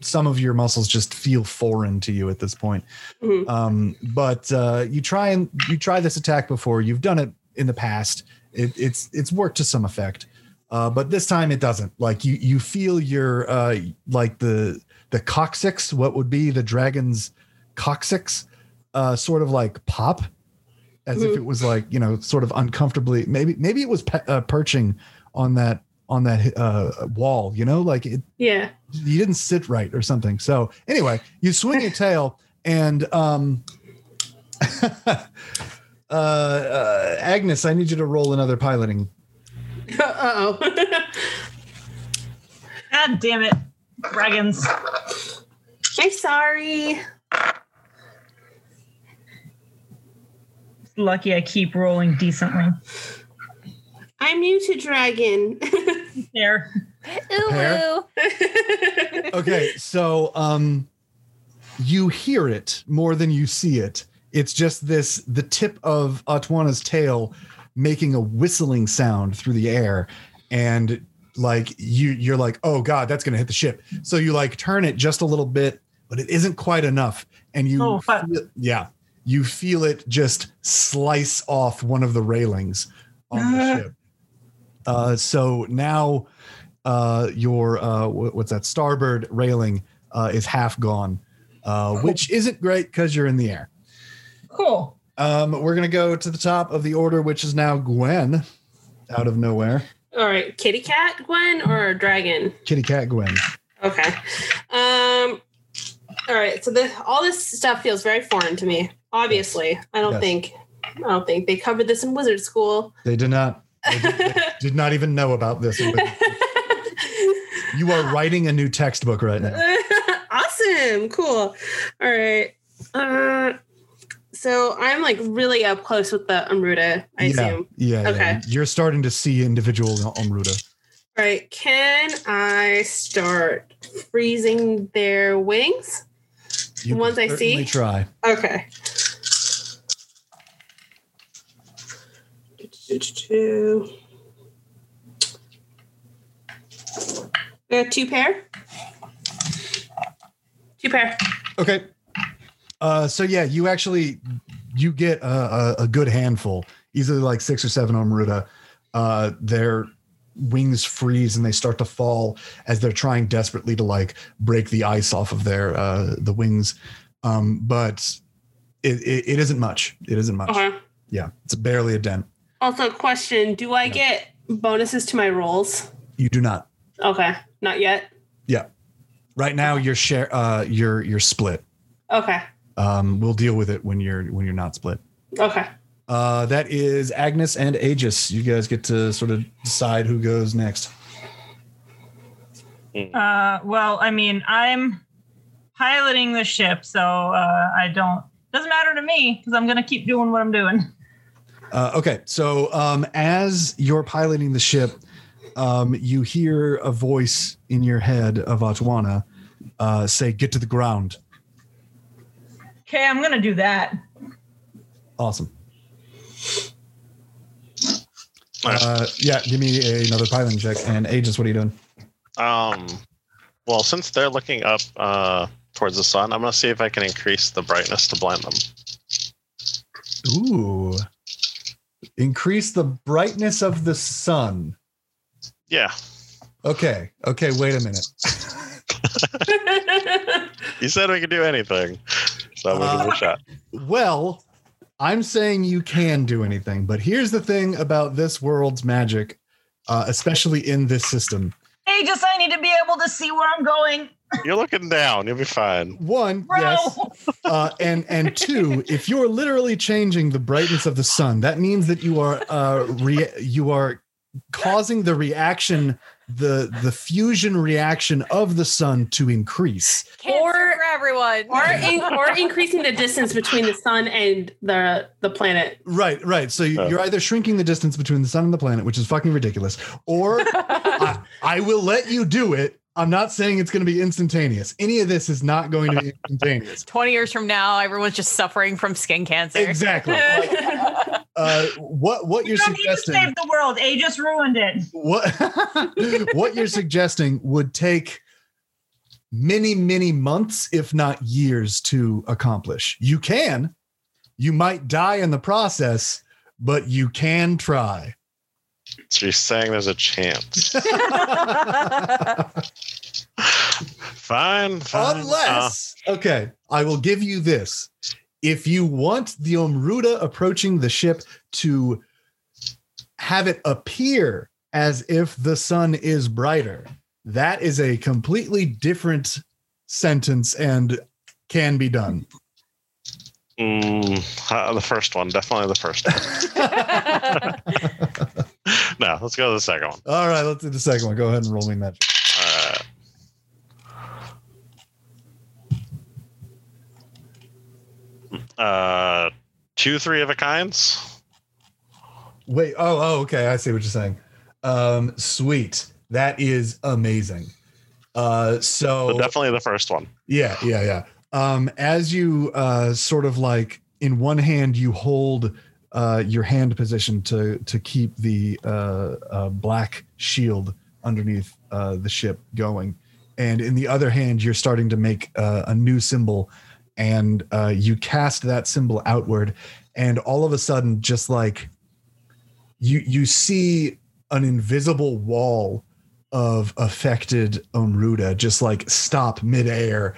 some of your muscles just feel foreign to you at this point. Mm-hmm. Um, but uh, you try and you try this attack before. You've done it in the past. It, it's it's worked to some effect, uh, but this time it doesn't. Like you you feel your uh, like the the coccyx, what would be the dragon's coccyx, uh, sort of like pop. As if it was like, you know, sort of uncomfortably, maybe maybe it was pe- uh, perching on that on that uh, wall, you know, like it. Yeah, you didn't sit right or something. So anyway, you swing your tail and um, uh, uh, Agnes, I need you to roll another piloting. Uh oh. God damn it. Dragons. I'm sorry. Lucky I keep rolling decently. I'm new to dragon. There. Ooh. Okay, so um, you hear it more than you see it. It's just this, the tip of Atwana's tail making a whistling sound through the air. And like, you, you're like, oh God, that's going to hit the ship. So you like turn it just a little bit, but it isn't quite enough. And you, oh, feel, yeah. You feel it just slice off one of the railings on uh, the ship. Uh, so now uh, your, uh, w- what's that, starboard railing uh, is half gone, uh, cool. Which isn't great because you're in the air. Cool. Um, we're going to go to the top of the order, which is now Gwen, out of nowhere. All right. Kitty cat Gwen or dragon? Kitty cat Gwen. Okay. Um. All right. So the, all this stuff feels very foreign to me. Obviously, I don't yes. think I don't think they covered this in wizard school. They did not. They did, they did not even know about this. You are writing a new textbook right now. Awesome. Cool. All right. Uh, so I'm like really up close with the Omruda, I yeah, assume. Yeah. Okay. Yeah. You're starting to see individual Omruda. All right. Can I start freezing their wings? You the ones I see? Try. Okay. Two. Uh, two pair. Two pair. Okay. Uh, so yeah, you actually you get a, a, a good handful, easily like six or seven Omruda. Uh, their wings freeze and they start to fall as they're trying desperately to like break the ice off of their uh, the wings, um, but it, it it isn't much. It isn't much. Okay. Yeah, it's barely a dent. Also, question, do I get bonuses to my rolls? You do not. Okay. Not yet. Yeah. Right now you're share uh you're you're split. Okay. Um we'll deal with it when you're when you're not split. Okay. Uh that is Agnes and Aegis. You guys get to sort of decide who goes next. Uh well, I mean, I'm piloting the ship, so uh I don't doesn't matter to me because I'm going to keep doing what I'm doing. Uh, okay, so um, as you're piloting the ship, um, you hear a voice in your head of Atwana uh, say, "Get to the ground." Okay, I'm gonna do that. Awesome. Uh, yeah, give me a, another piloting check. And Aegis, what are you doing? Um, well, since they're looking up uh, towards the sun, I'm gonna see if I can increase the brightness to blind them. Ooh. Increase the brightness of the sun. Yeah. Okay. Okay. Wait a minute. You said we could do anything. So I'm giving it a shot. Well, I'm saying you can do anything, but here's the thing about this world's magic, uh, especially in this system. Hey, just I need to be able to see where I'm going. You're looking down. You'll be fine. One, Bro. yes. Uh, and, and two, if you're literally changing the brightness of the sun, that means that you are uh, re- you are causing the reaction, the the fusion reaction of the sun to increase. Cancer or, for everyone. Or, in, or increasing the distance between the sun and the, the planet. Right, right. So you, you're either shrinking the distance between the sun and the planet, which is fucking ridiculous, or I, I will let you do it. I'm not saying it's going to be instantaneous. Any of this is not going to be instantaneous. twenty years from now, everyone's just suffering from skin cancer. Exactly. Like, uh, what what you you're suggesting? Save the world. Aegis ruined it. What what you're suggesting would take many many months, if not years, to accomplish. You can. You might die in the process, but you can try. She's saying there's a chance. fine, fine. Unless, uh, okay, I will give you this. If you want the Omruda approaching the ship to have it appear as if the sun is brighter, that is a completely different sentence and can be done. Mm, uh, the first one, definitely the first one. No, let's go to the second one. All right, let's do the second one. Go ahead and roll me magic. All right. Uh, two, three of a kinds. Wait. Oh, oh, okay. I see what you're saying. Um, sweet. That is amazing. Uh, so but definitely the first one. Yeah, yeah, yeah. Um, as you uh, sort of like in one hand, you hold uh, your hand position to to keep the uh, uh, black shield underneath uh, the ship going, and in the other hand, you're starting to make uh, a new symbol, and uh, you cast that symbol outward, and all of a sudden, just like you you see an invisible wall of affected Omruda just like stop midair.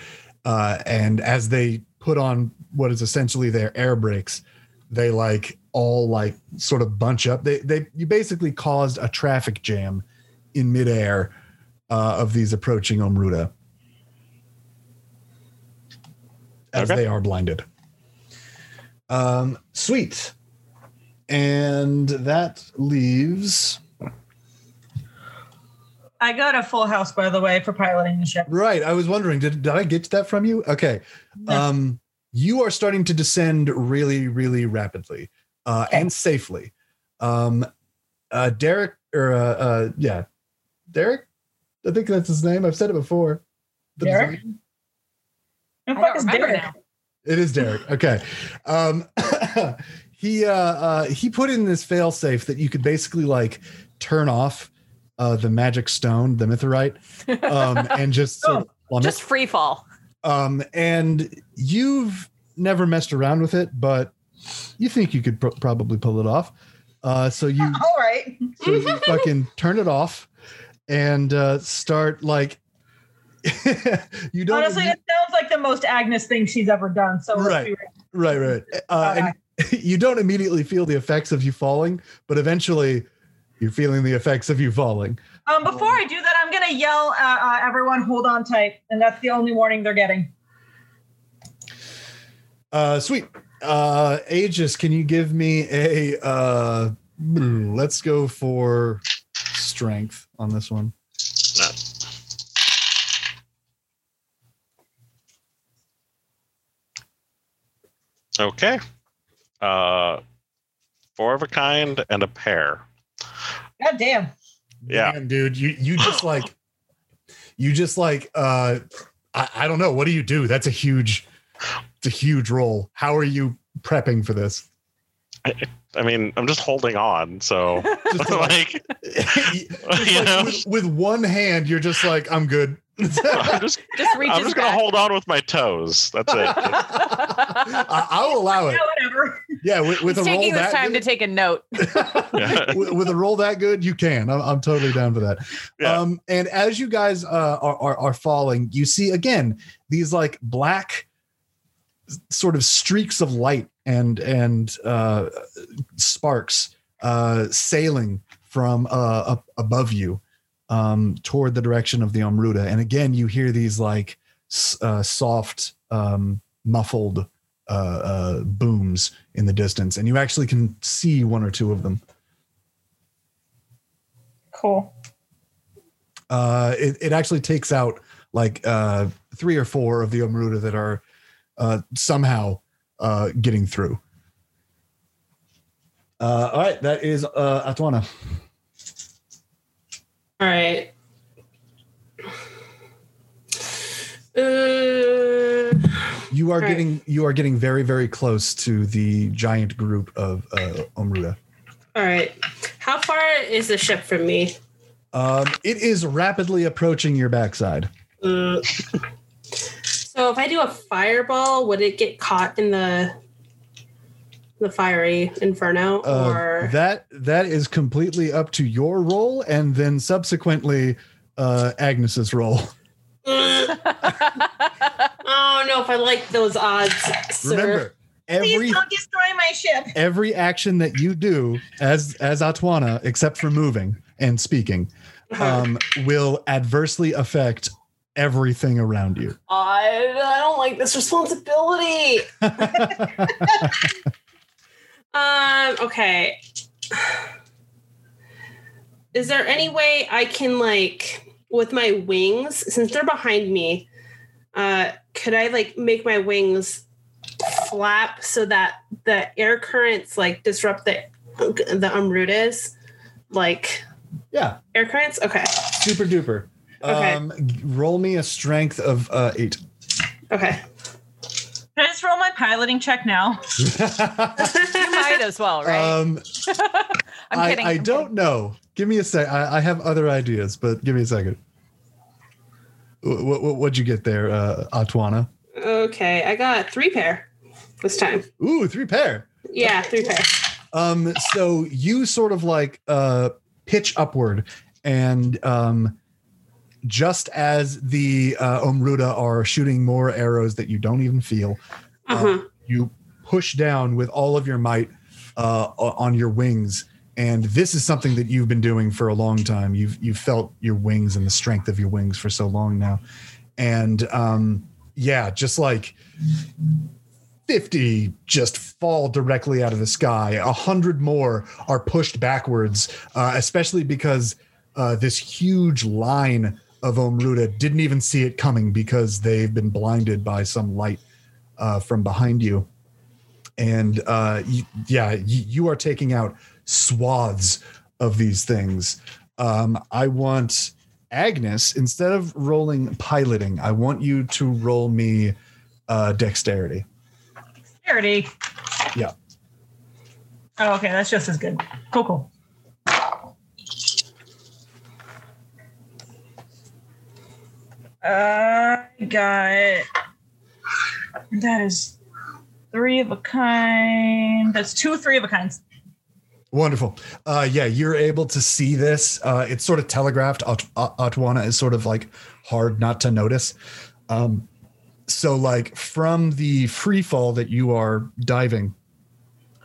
Uh, and as they put on what is essentially their air brakes, they like all like sort of bunch up. They they you basically caused a traffic jam in midair uh, of these approaching Omruda as okay. They are blinded. Um, sweet, and that leaves. I got a full house, by the way, for piloting the ship. Right. I was wondering, did, did I get that from you? Okay. No. Um, you are starting to descend really, really rapidly uh, okay. and safely. Um, uh, Derek, or uh, uh, yeah, Derek? I think that's his name. I've said it before. The Derek? Who the fuck is Derek? Now. It is Derek. Okay. Um, he, uh, uh, he put in this failsafe that you could basically like turn off Uh, the magic stone, the mithrite, um, and just sort of just free fall. Um, and you've never messed around with it, but you think you could pro- probably pull it off. Uh, so you, all right, so you fucking turn it off and uh, start like you don't. Honestly, you, it sounds like the most Agnes thing she's ever done. So right, right, right. Uh, and right. You don't immediately feel the effects of you falling, but eventually. You're feeling the effects of you falling. Um, before I do that, I'm going to yell, uh, uh, everyone, hold on tight. And that's the only warning they're getting. Uh, sweet. Uh, Aegis, can you give me a, uh, let's go for strength on this one. No. Okay. Uh, four of a kind and a pair. God damn. Yeah, damn, dude, you you just like you just like uh I, I don't know, what do you do? That's a huge it's a huge role. How are you prepping for this? I, I mean, I'm just holding on, so just like, just like know? With, with one hand you're just like I'm good. I'm just, just I'm just gonna hold on with my toes. That's it. I, I'll allow it. Yeah, whatever. Yeah, with, with a roll taking this time good, to take a note. with, with a roll that good, you can. I'm, I'm totally down for that. Yeah. Um, and as you guys uh, are, are are falling, you see again these like black sort of streaks of light and and uh, sparks uh, sailing from uh, up above you. Um, toward the direction of the Omruda. And again, you hear these like uh, soft, um, muffled uh, uh, booms in the distance, and you actually can see one or two of them. Cool. Uh, it, it actually takes out like uh, three or four of the Omruda that are uh, somehow uh, getting through. Uh, all right, that is uh, Atwana. All right. Uh, you are getting right. you are getting very, very close to the giant group of uh, Omruda. All right. How far is the ship from me? Um, it is rapidly approaching your backside. Uh, so if I do a fireball, would it get caught in the the fiery inferno? Uh, or that that is completely up to your role, and then subsequently uh, Agnes's role. Oh no! If I like those odds, sir. Remember, every, please don't destroy my ship. Every action that you do as as Atwana, except for moving and speaking, um, will adversely affect everything around you. I, I don't like this responsibility. um. Okay. Is there any way I can like? With my wings, since they're behind me, uh, could I like make my wings flap so that the air currents like disrupt the the Omrudas? Like, yeah, air currents. Okay. Super duper. Okay. Um, roll me a strength of uh, eight. Okay. Can I just roll my piloting check now? You might as well, right? Um, I'm kidding. I, I I'm don't kidding. know. Give me a sec. I, I have other ideas, but give me a second. What, what, what'd you get there, uh, Atwana? Okay, I got three pair this time. Ooh, three pair. Yeah, three pair. Um, so you sort of like uh, pitch upward, and um, just as the uh, Omruda are shooting more arrows that you don't even feel, uh-huh. uh, you push down with all of your might uh, on your wings. And this is something that you've been doing for a long time. You've you've felt your wings and the strength of your wings for so long now. And um, yeah, just like fifty just fall directly out of the sky. A hundred more are pushed backwards, uh, especially because uh, this huge line of Omruda didn't even see it coming because they've been blinded by some light uh, from behind you. And uh, you, yeah, you, you are taking out swaths of these things. Um, I want Agnes, instead of rolling piloting, I want you to roll me uh, dexterity. Dexterity? Yeah. Oh, okay. That's just as good. Cool, cool. Uh, I got... That is three of a kind. That's two three of a kinds. Wonderful. Uh, yeah, you're able to see this. Uh, it's sort of telegraphed. At- At- Atwana is sort of like hard not to notice. Um, so like from the free fall that you are diving,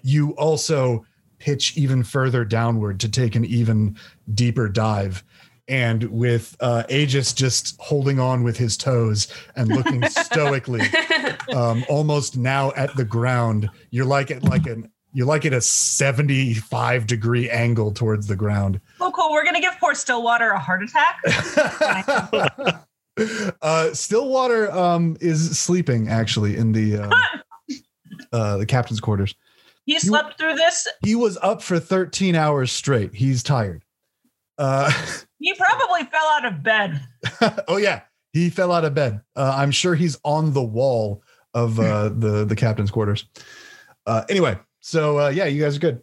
you also pitch even further downward to take an even deeper dive. And with uh, Aegis just holding on with his toes and looking stoically, um, almost now at the ground, you're like at like an You're like at a seventy-five degree angle towards the ground. Oh, cool. We're going to give poor Stillwater a heart attack. uh, Stillwater um, is sleeping, actually, in the um, uh, the captain's quarters. He slept he, through this? He was up for thirteen hours straight. He's tired. Uh, he probably fell out of bed. Oh, yeah. He fell out of bed. Uh, I'm sure he's on the wall of uh, the, the captain's quarters. Uh, anyway. So, uh, yeah, you guys are good.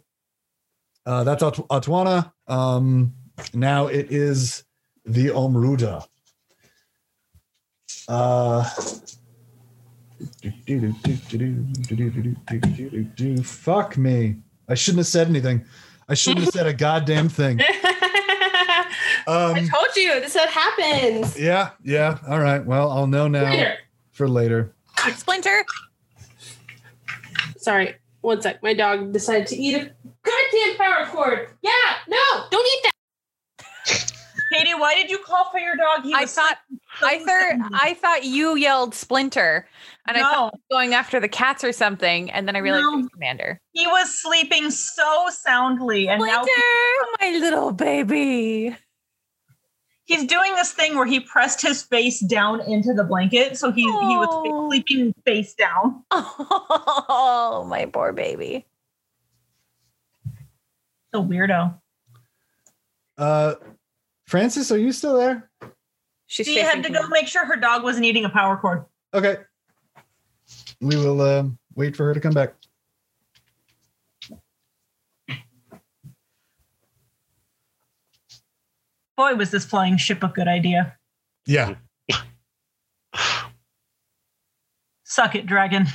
Uh, that's At- Atwana. Um, now it is the Omruda. Uh, fuck me. I shouldn't have said anything. I shouldn't have said a goddamn thing. Um, I told you. This is what happens. Yeah, yeah. All right. Well, I'll know now later. For later. Splinter. Sorry. One sec, my dog decided to eat a goddamn power cord. Yeah, no, don't eat that. Katie, why did you call for your dog? He I thought, I thought, I thought you yelled Splinter, and no. I thought going after the cats or something, and then I realized no. it was Commander. He was sleeping so soundly, and Splinter! Now. He- My little baby. He's doing this thing where he pressed his face down into the blanket. So he, oh. he was sleeping face down. Oh, my poor baby. The weirdo. Uh, Francis, are you still there? She's she had to go make sure her dog wasn't eating a power cord. Okay. We will uh, wait for her to come back. Boy, was this flying ship a good idea. Yeah. Suck it, dragon.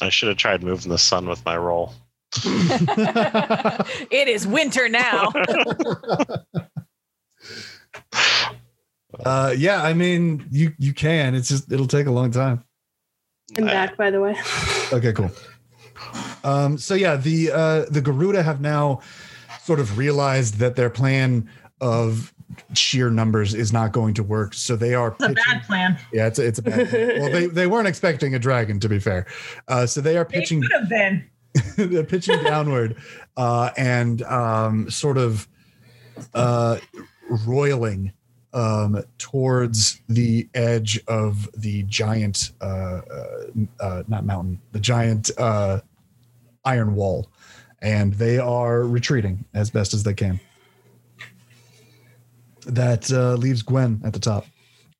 I should have tried moving the sun with my roll. It is winter now. uh, yeah, I mean, you, you can. It's just, it'll take a long time. I'm back, by the way. Okay, cool. Um, so yeah, the uh, the Garuda have now sort of realized that their plan of sheer numbers is not going to work. So they are it's pitching, a bad plan. Yeah, it's a, it's a bad plan. Well, they, they weren't expecting a dragon, to be fair. Uh, so they are pitching. They could have been. They're pitching downward uh, and um, sort of uh, roiling Um, towards the edge of the giant, uh, uh, uh, not mountain, the giant uh, iron wall. And they are retreating as best as they can. That uh, leaves Gwen at the top.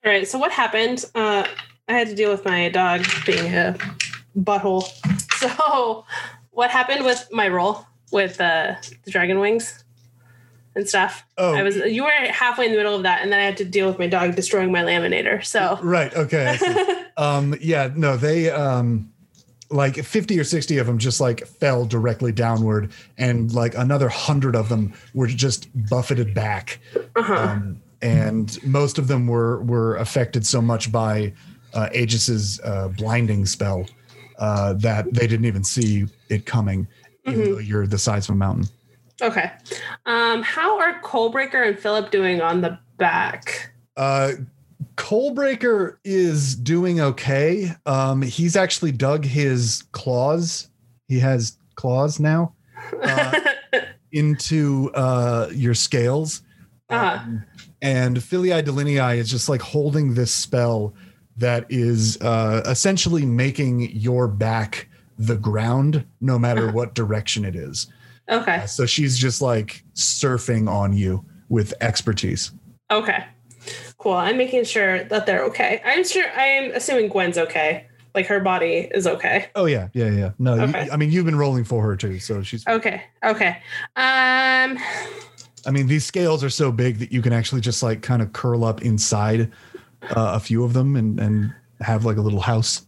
All right, so what happened? Uh, I had to deal with my dog being a butthole. So what happened with my roll with uh, the dragon wings? And stuff. Oh, I was. You were halfway in the middle of that, and then I had to deal with my dog destroying my laminator. So right, okay. um, yeah, no, they um, like fifty or sixty of them just like fell directly downward, and like another hundred of them were just buffeted back, uh-huh. um, and most of them were were affected so much by uh, Aegis's uh, blinding spell uh, that they didn't even see it coming, mm-hmm. even though you're the size of a mountain. Okay. Um, how are Coalbreaker and Philip doing on the back? Uh, Coalbreaker is doing okay. Um, he's actually dug his claws. He has claws now uh, into uh, your scales. Uh-huh. Um, and Philiae Delinei is just like holding this spell that is uh, essentially making your back the ground, no matter what direction it is. Okay. Uh, so she's just like surfing on you with expertise. Okay, cool. I'm making sure that they're okay. I'm sure. I'm assuming Gwen's okay. Like her body is okay. Oh yeah, yeah, yeah. No, okay. you, I mean you've been rolling for her too, so she's okay. Okay. Um. I mean these scales are so big that you can actually just like kind of curl up inside uh, a few of them and and have like a little house.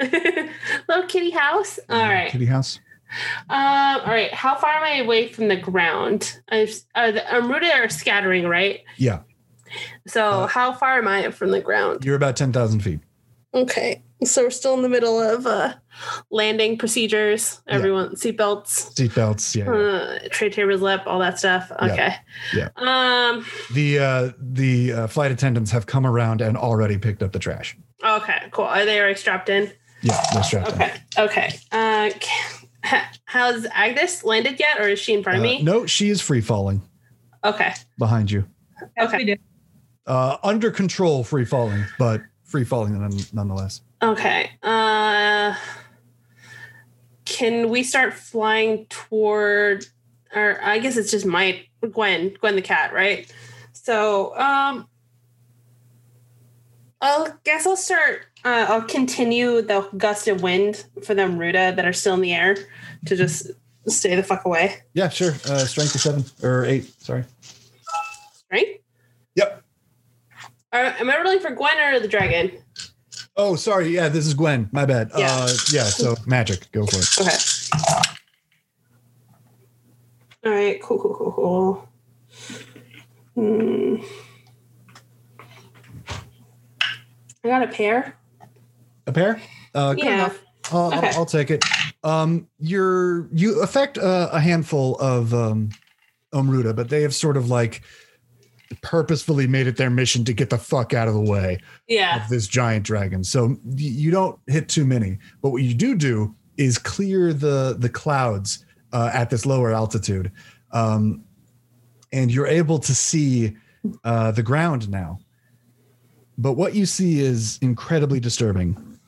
Little kitty house. All yeah, right. Kitty house. Um, all right. How far am I away from the ground? I uh, the Omruda are scattering, right? Yeah. So uh, how far am I from the ground? You're about ten thousand feet. Okay. So we're still in the middle of uh, landing procedures. Everyone, yeah. Seatbelts. Seatbelts, yeah. Uh, tray tables lip, all that stuff. Okay. Yeah. yeah. Um, the uh, the uh, flight attendants have come around and already picked up the trash. Okay, cool. Are they already strapped in? Yeah, they're strapped okay. in. Okay. Okay. Uh, can- Has Agnes landed yet, or is she in front of uh, me? No, she is free falling. Okay. Behind you. Okay. Uh, under control, free falling, but free falling nonetheless. Okay. Uh, can we start flying toward, or I guess it's just my Gwen, Gwen the cat, right? So, um, I guess I'll start. Uh, I'll continue the gust of wind for them, Ruda, that are still in the air to just stay the fuck away. Yeah, sure. Uh, strength is seven or eight. Sorry. Strength? Yep. All right, am I rolling for Gwen or the dragon? Oh, sorry. Yeah, this is Gwen. My bad. Yeah, uh, yeah so magic. Go for it. Okay. All right. Cool, cool, cool, cool. Hmm. I got a pair. A pair? Uh, good yeah. enough. I'll, okay. I'll, I'll take it. Um, you're, you affect uh, a handful of um, Omruda, but they have sort of like purposefully made it their mission to get the fuck out of the way yeah. of this giant dragon. So you don't hit too many, but what you do do is clear the, the clouds uh, at this lower altitude. Um, and you're able to see uh, the ground now. But what you see is incredibly disturbing.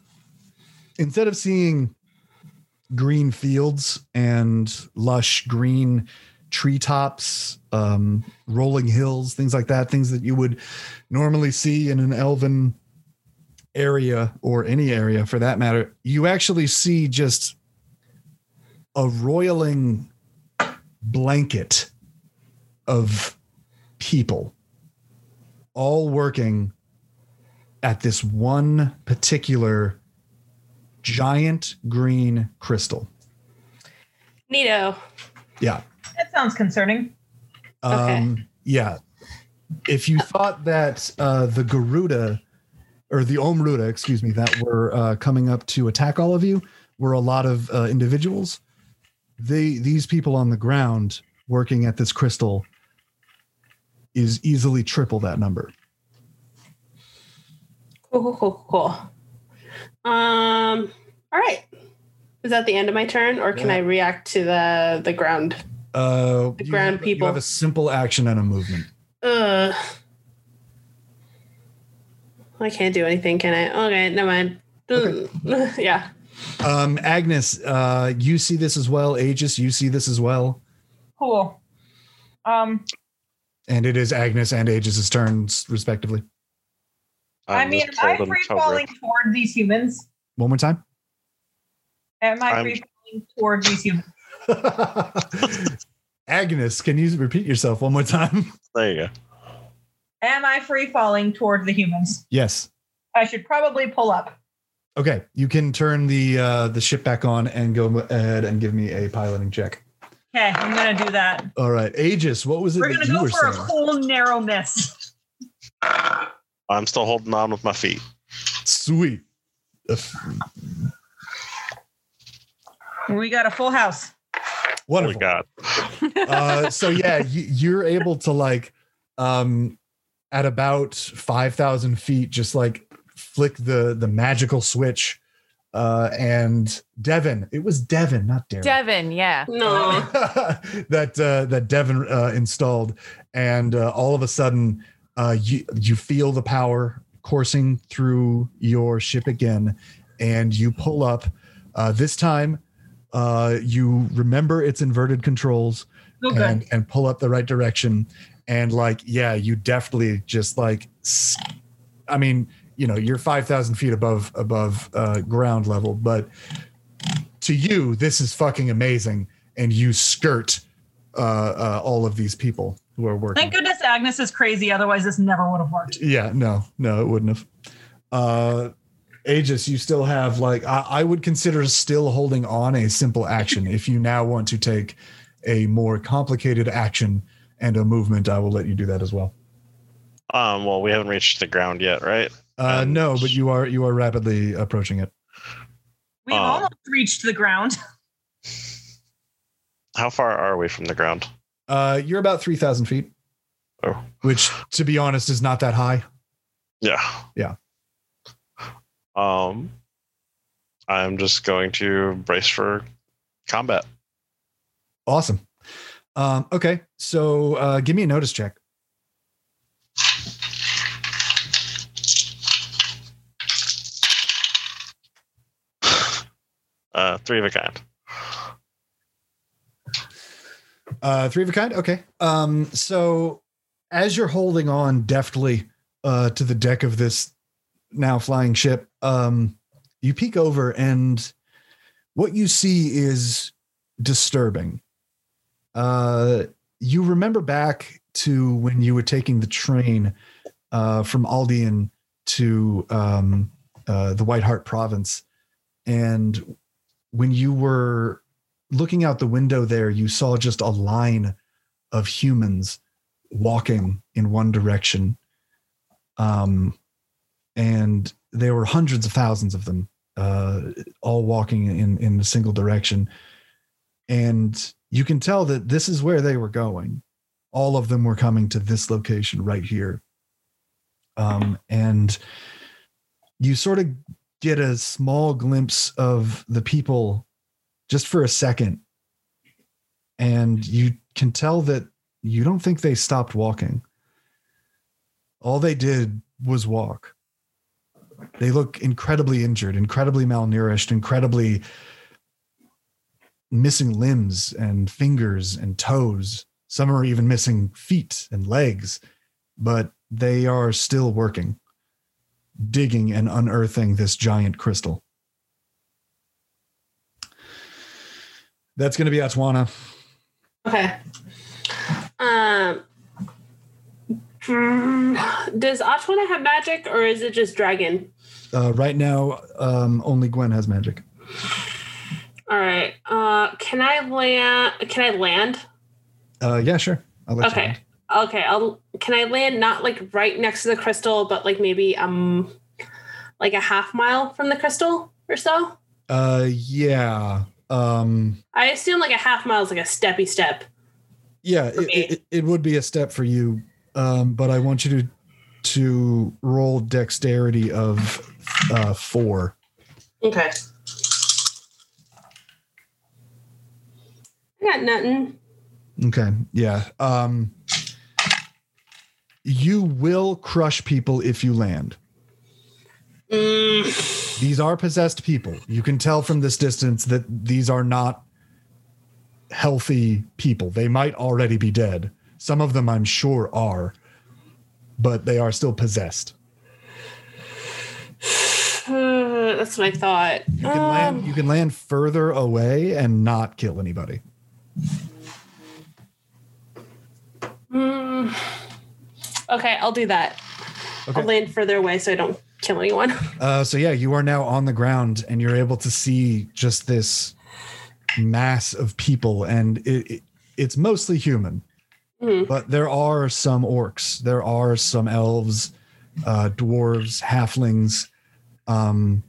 Instead of seeing green fields and lush green treetops, um, rolling hills, things like that, things that you would normally see in an elven area or any area for that matter, you actually see just a roiling blanket of people all working at this one particular giant green crystal. Neato. Yeah. That sounds concerning. Um, okay. Yeah. If you thought that uh, the Garuda or the Omruda, excuse me, that were uh, coming up to attack all of you were a lot of uh, individuals, they these people on the ground working at this crystal is easily triple that number. Cool, cool, cool, cool. Um, all right. Is that the end of my turn, or can yeah. I react to the the ground? Uh, the ground have, people. You have a simple action and a movement. Uh, I can't do anything, can I? Okay, never mind. Okay. yeah. Um, Agnes, uh, you see this as well. Aegis, you see this as well. Cool. Um, and it is Agnes and Aegis' turns, respectively. I, I mean, am I free falling it. toward these humans? One more time. Am I I'm... free falling toward these humans? Agnes, can you repeat yourself one more time? There you go. Am I free falling toward the humans? Yes. I should probably pull up. Okay, you can turn the uh, the ship back on and go ahead and give me a piloting check. Okay, I'm going to do that. All right, Aegis, what was it? We're going to go for a whole narrow miss. I'm still holding on with my feet. Sweet. We got a full house. Wonderful. Oh my God. uh, so yeah, you, you're able to like, um, at about five thousand feet, just like flick the, the magical switch. Uh, and Devin, it was Devin, not Darren. Devin, yeah. No. that, uh, that Devin uh, installed. And uh, all of a sudden, Uh, you you feel the power coursing through your ship again, and you pull up. Uh, this time, uh, you remember its inverted controls okay. and, and pull up the right direction. And like, yeah, you deftly just like, I mean, you know, you're five thousand feet above above uh, ground level, but to you, this is fucking amazing. And you skirt uh, uh, all of these people who are working. Thank goodness Agnes is crazy. Otherwise, this never would have worked. Yeah, no, no, it wouldn't have. Uh, Aegis, you still have like, I, I would consider still holding on a simple action. If you now want to take a more complicated action and a movement, I will let you do that as well. Um, well, we haven't reached the ground yet, right? Uh, um, no, but you are, you are rapidly approaching it. We've um, almost reached the ground. How far are we from the ground? Uh, you're about three thousand feet, oh. which, to be honest, is not that high. Yeah. Yeah. Um, I'm just going to brace for combat. Awesome. Um, okay. So uh, give me a notice check. uh, three of a kind. Uh, three of a kind. Okay. Um, so as you're holding on deftly uh, to the deck of this now flying ship, um, you peek over and what you see is disturbing. Uh, you remember back to when you were taking the train uh, from Aldean to um, uh, the White Hart province. And when you were looking out the window there, you saw just a line of humans walking in one direction. Um, and there were hundreds of thousands of them, uh, all walking in, in a single direction. And you can tell that this is where they were going. all of them were coming to this location right here. Um, and you sort of get a small glimpse of the people just for a second. And you can tell that you don't think they stopped walking. All they did was walk. They look incredibly injured, incredibly malnourished, incredibly missing limbs and fingers and toes. Some are even missing feet and legs, but they are still working, digging and unearthing this giant crystal. That's going to be Atwana. Okay. Um, does Atwana have magic, or is it just dragon? Uh, right now, um, only Gwen has magic. All right. Uh, can I land? Can I land? Uh, yeah, sure. I'll let okay. You land. Okay. I'll. Can I land not like right next to the crystal, but like maybe um, like a half mile from the crystal or so? Uh, yeah. Um, I assume like a half mile is like a steppy step. Yeah, it, it, it would be a step for you, um, but I want you to to roll dexterity of uh, four. Okay. I got nothing. Okay, yeah. Um, you will crush people if you land. Mm. These are possessed people. You can tell from this distance that these are not healthy people. They might already be dead. Some of them I'm sure are, but they are still possessed. Uh, that's what I thought. You can, um, land, you can land further away and not kill anybody. Mm, okay, I'll do that. Okay. I'll land further away so I don't kill anyone. Uh, so yeah, you are now on the ground and you're able to see just this mass of people, and it, it it's mostly human, mm-hmm. but there are some orcs, there are some elves, uh, dwarves, halflings, um,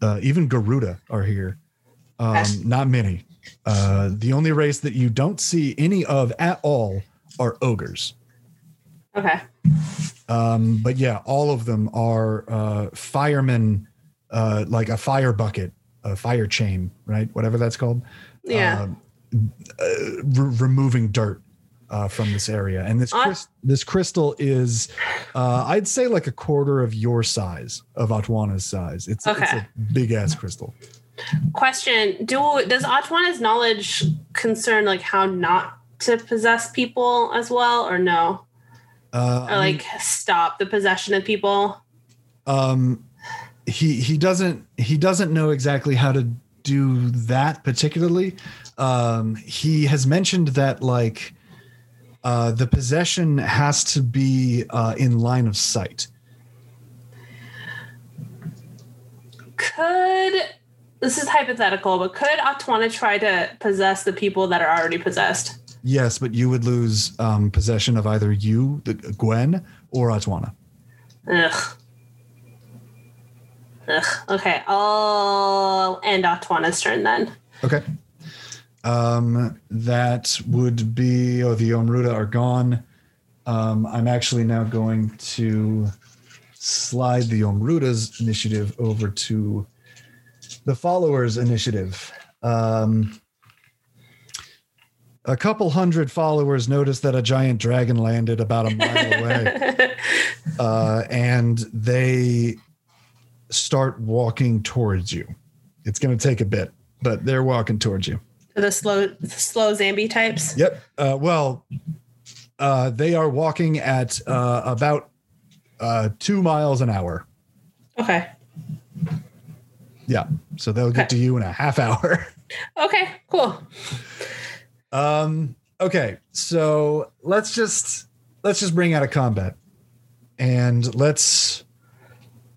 uh, even Garuda are here. Um, not many. Uh, the only race that you don't see any of at all are ogres. Okay. Um, but yeah, all of them are uh, firemen, uh, like a fire bucket, a fire chain, right? Whatever that's called. Yeah. Uh, uh, re- removing dirt uh, from this area. And this, crys- this crystal is, uh, I'd say like a quarter of your size, of Atwana's size. It's, okay. It's a big ass crystal. Question, do does Atwana's knowledge concern like how not to possess people as well, or no? Uh, or like um, stop the possession of people? Um, he he doesn't he doesn't know exactly how to do that particularly. Um, he has mentioned that like uh, the possession has to be uh, in line of sight. Could This is hypothetical, but could Atwana try to possess the people that are already possessed? Yes, but you would lose um, possession of either you, the, Gwen, or Atwana. Ugh. Ugh. Okay, I'll end Atwana's turn then. Okay. Um, that would be... Oh, the Omruda are gone. Um, I'm actually now going to slide the Omruda's initiative over to... the followers initiative. Um, a couple hundred followers noticed that a giant dragon landed about a mile away. Uh, and they start walking towards you. It's going to take a bit, but they're walking towards you. The slow, slow Zambi types? Yep. Uh, well, uh, they are walking at uh, about uh, two miles an hour. Okay. Yeah, so they'll get okay. to you in a half hour. Okay, cool. Um, okay, so let's just let's just bring out a combat, and let's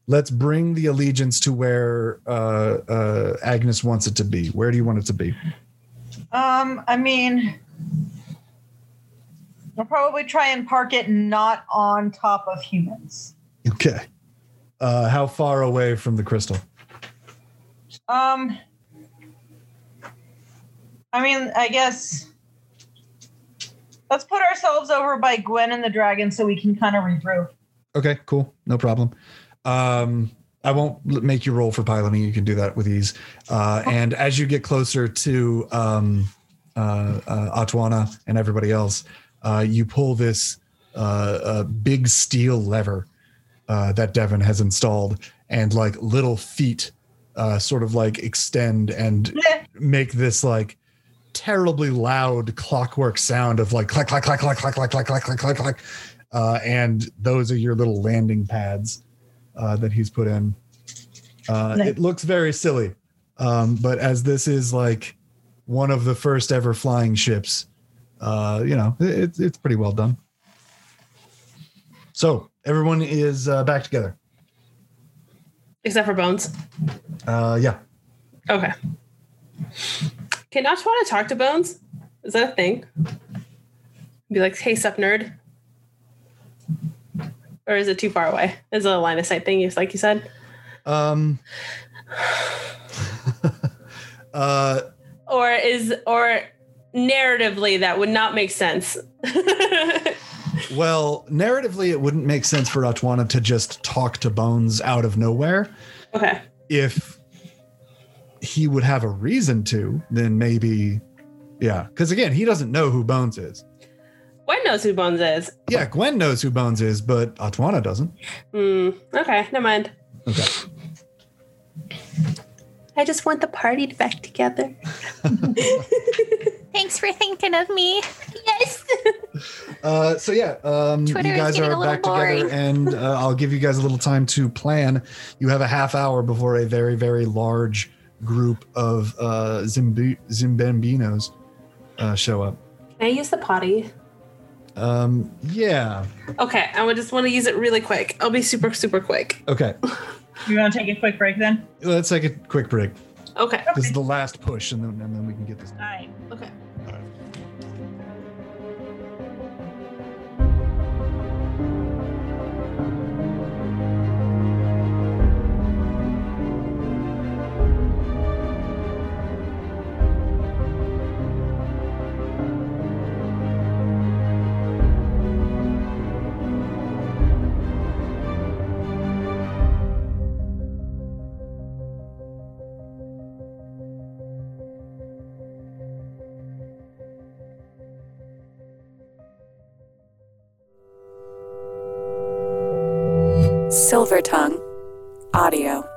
let's bring the allegiance to where uh, uh, Agnes wants it to be. Where do you want it to be? Um, I mean, I'll probably try and park it not on top of humans. Okay. Uh, how far away from the crystal? Um, I mean, I guess Let's put ourselves over by Gwen and the dragon so we can kind of regroup. Okay, cool. No problem. Um, I won't make you roll for piloting. You can do that with ease. Uh, and as you get closer to um, uh, uh, Atwana and everybody else, uh, you pull this uh, uh, big steel lever uh, that Devin has installed, and like little feet uh, sort of like extend and make this like terribly loud clockwork sound of like clack, clack, clack, clack, clack, clack, clack, clack, clack, clack, clack. Uh, and those are your little landing pads uh, that he's put in. Uh, nice. It looks very silly, um, but as this is like one of the first ever flying ships, uh, you know, it, it's pretty well done. So everyone is uh, back together. Except for Bones? Uh, yeah. Okay. Can Atwana talk to Bones? Is that a thing? Be like, hey, sup, nerd. Or is it too far away? Is it a line of sight thing, like you said? Um. uh, or is or narratively that would not make sense. Well, narratively, it wouldn't make sense for Atwana to just talk to Bones out of nowhere. Okay. If he would have a reason to, then maybe, yeah. Because again, he doesn't know who Bones is. Gwen knows who Bones is. Yeah, Gwen knows who Bones is, but Atwana doesn't. Mm, okay, never mind. Okay. I just want the party back together. Thanks for thinking of me. Yes. Uh, so yeah, um, you guys are back boring. together, and uh, I'll give you guys a little time to plan. You have a half hour before a very, very large group of uh, Zimb- Zimbambinos uh, show up. Can I use the potty? Um, yeah. Okay, I would just want to use it really quick. I'll be super, super quick. Okay. You want to take a quick break then? Let's take a quick break. Okay. This okay. is the last push, and then, and then we can get this done. All right. Okay. All right. Silvertongue Audio.